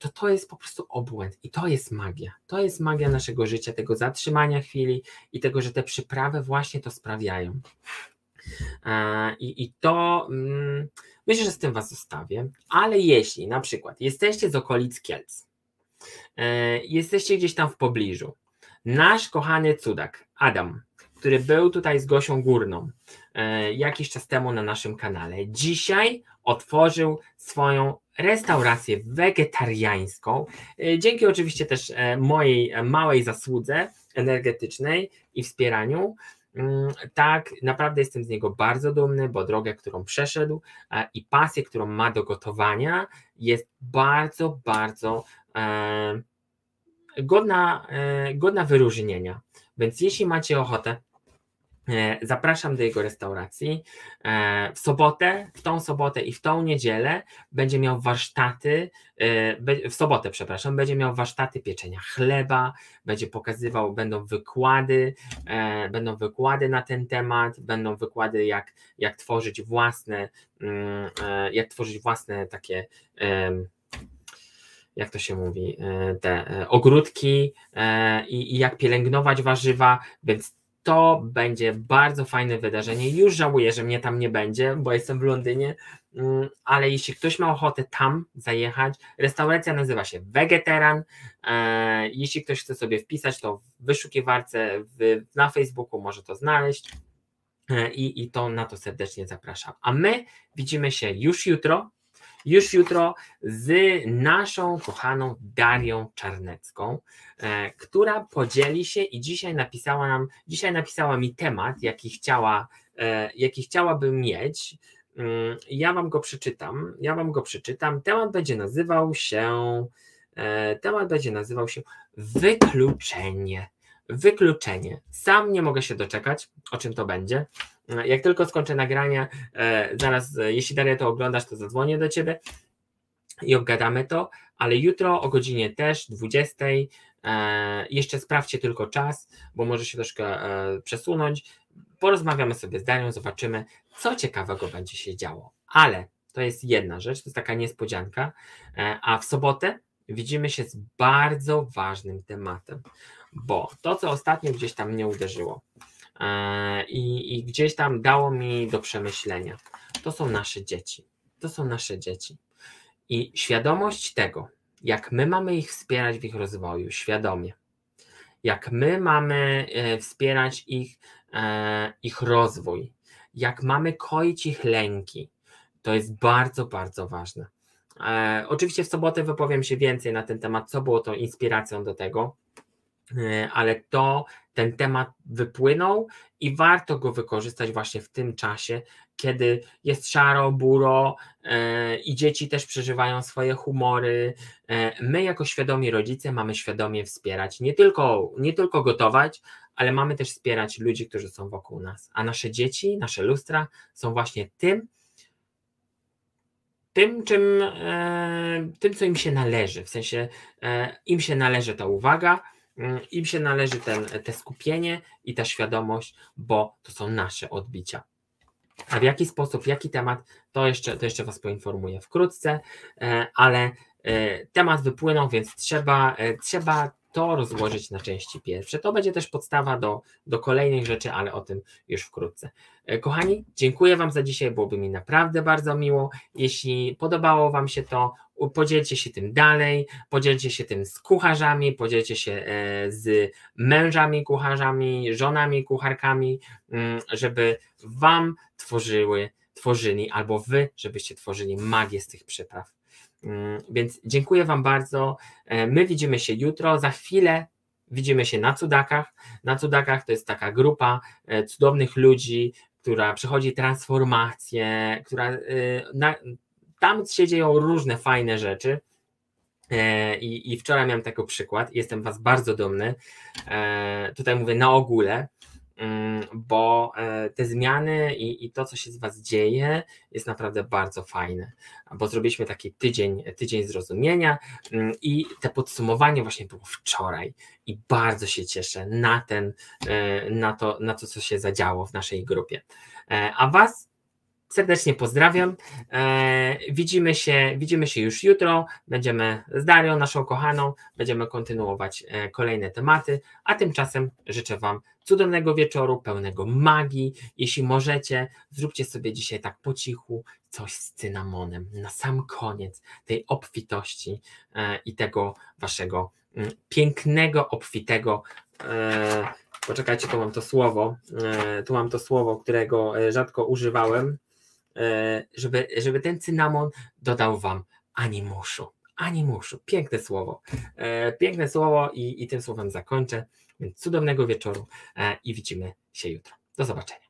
to to jest po prostu obłęd i to jest magia, to jest magia naszego życia, tego zatrzymania chwili i tego, że te przyprawy właśnie to sprawiają. I, I to myślę, że z tym Was zostawię, ale jeśli na przykład jesteście z okolic Kielc, jesteście gdzieś tam w pobliżu, nasz kochany cudak Adam, który był tutaj z Gosią Górną jakiś czas temu na naszym kanale, dzisiaj otworzył swoją restaurację wegetariańską, dzięki oczywiście też mojej małej zasłudze energetycznej i wspieraniu. Tak, naprawdę jestem z niego bardzo dumny, bo drogę, którą przeszedł i pasję, którą ma do gotowania, jest bardzo, bardzo e, godna, e, godna wyróżnienia. Więc jeśli macie ochotę Zapraszam do jego restauracji. W sobotę, w tą sobotę i w tą niedzielę będzie miał warsztaty, w sobotę, przepraszam, będzie miał warsztaty pieczenia chleba, będzie pokazywał, będą wykłady, będą wykłady na ten temat, będą wykłady jak, jak tworzyć własne, jak tworzyć własne takie, jak to się mówi, te ogródki i, i jak pielęgnować warzywa, więc to będzie bardzo fajne wydarzenie. Już żałuję, że mnie tam nie będzie, bo jestem w Londynie, ale jeśli ktoś ma ochotę tam zajechać, restauracja nazywa się Vegeteran. Jeśli ktoś chce sobie wpisać, to w wyszukiwarce na Facebooku może to znaleźć i, i to na to serdecznie zapraszam. A my widzimy się już jutro, już jutro z naszą kochaną Darią Czarnecką, e, która podzieli się i dzisiaj napisała nam, dzisiaj napisała mi temat, jaki chciała, e, jaki chciałaby mieć. E, ja wam go przeczytam, ja wam go przeczytam. Temat będzie nazywał się, e, temat będzie nazywał się wykluczenie. Wykluczenie. Sam nie mogę się doczekać, o czym to będzie. Jak tylko skończę nagrania, zaraz, jeśli Daria to oglądasz, to zadzwonię do ciebie i obgadamy to, ale jutro o godzinie też dwudziestej jeszcze sprawdźcie tylko czas, bo może się troszkę przesunąć. Porozmawiamy sobie z Darią, zobaczymy, co ciekawego będzie się działo. Ale to jest jedna rzecz, to jest taka niespodzianka, a w sobotę widzimy się z bardzo ważnym tematem, bo to, co ostatnio gdzieś tam mnie uderzyło i, i gdzieś tam dało mi do przemyślenia, to są nasze dzieci. To są nasze dzieci. I świadomość tego, jak my mamy ich wspierać w ich rozwoju, świadomie, jak my mamy wspierać ich, ich rozwój, jak mamy koić ich lęki, to jest bardzo, bardzo ważne. E, oczywiście w sobotę wypowiem się więcej na ten temat, co było tą inspiracją do tego, e, ale to ten temat wypłynął i warto go wykorzystać właśnie w tym czasie, kiedy jest szaro, buro e, i dzieci też przeżywają swoje humory. E, my jako świadomi rodzice mamy świadomie wspierać, nie tylko, nie tylko gotować, ale mamy też wspierać ludzi, którzy są wokół nas, a nasze dzieci, nasze lustra są właśnie tym, Tym, czym, e, tym, co im się należy, w sensie e, im się należy ta uwaga, e, im się należy ten, te skupienie i ta świadomość, bo to są nasze odbicia. A w jaki sposób, jaki temat, to jeszcze, to jeszcze was poinformuję wkrótce, e, ale e, temat wypłynął, więc trzeba, e, trzeba to rozłożyć na części pierwsze. To będzie też podstawa do, do kolejnych rzeczy, ale o tym już wkrótce. Kochani, dziękuję wam za dzisiaj, byłoby mi naprawdę bardzo miło. Jeśli podobało wam się to, podzielcie się tym dalej, podzielcie się tym z kucharzami, podzielcie się z mężami kucharzami, żonami kucharkami, żeby wam tworzyły, tworzyli, albo wy, żebyście tworzyli magię z tych przypraw. Więc dziękuję wam bardzo, my widzimy się jutro, za chwilę widzimy się na Cudakach. Na Cudakach to jest taka grupa cudownych ludzi, która przechodzi transformację, która, na, tam się dzieją różne fajne rzeczy. I, I wczoraj miałem taki przykład, jestem was bardzo dumny, tutaj mówię na ogóle, bo te zmiany i, i to, co się z was dzieje, jest naprawdę bardzo fajne, bo zrobiliśmy taki tydzień, tydzień zrozumienia i to podsumowanie właśnie było wczoraj i bardzo się cieszę na, ten, na, to, na to, co się zadziało w naszej grupie. A was serdecznie pozdrawiam, widzimy się, widzimy się już jutro, będziemy z Darią, naszą kochaną, będziemy kontynuować kolejne tematy, a tymczasem życzę wam cudownego wieczoru, pełnego magii. Jeśli możecie, zróbcie sobie dzisiaj tak po cichu coś z cynamonem na sam koniec tej obfitości i tego waszego pięknego, obfitego, poczekajcie, tu mam to słowo, tu mam to słowo, którego rzadko używałem, żeby, żeby ten cynamon dodał wam animuszu, animuszu, piękne słowo, piękne słowo i, i tym słowem zakończę, więc cudownego wieczoru i widzimy się jutro, do zobaczenia.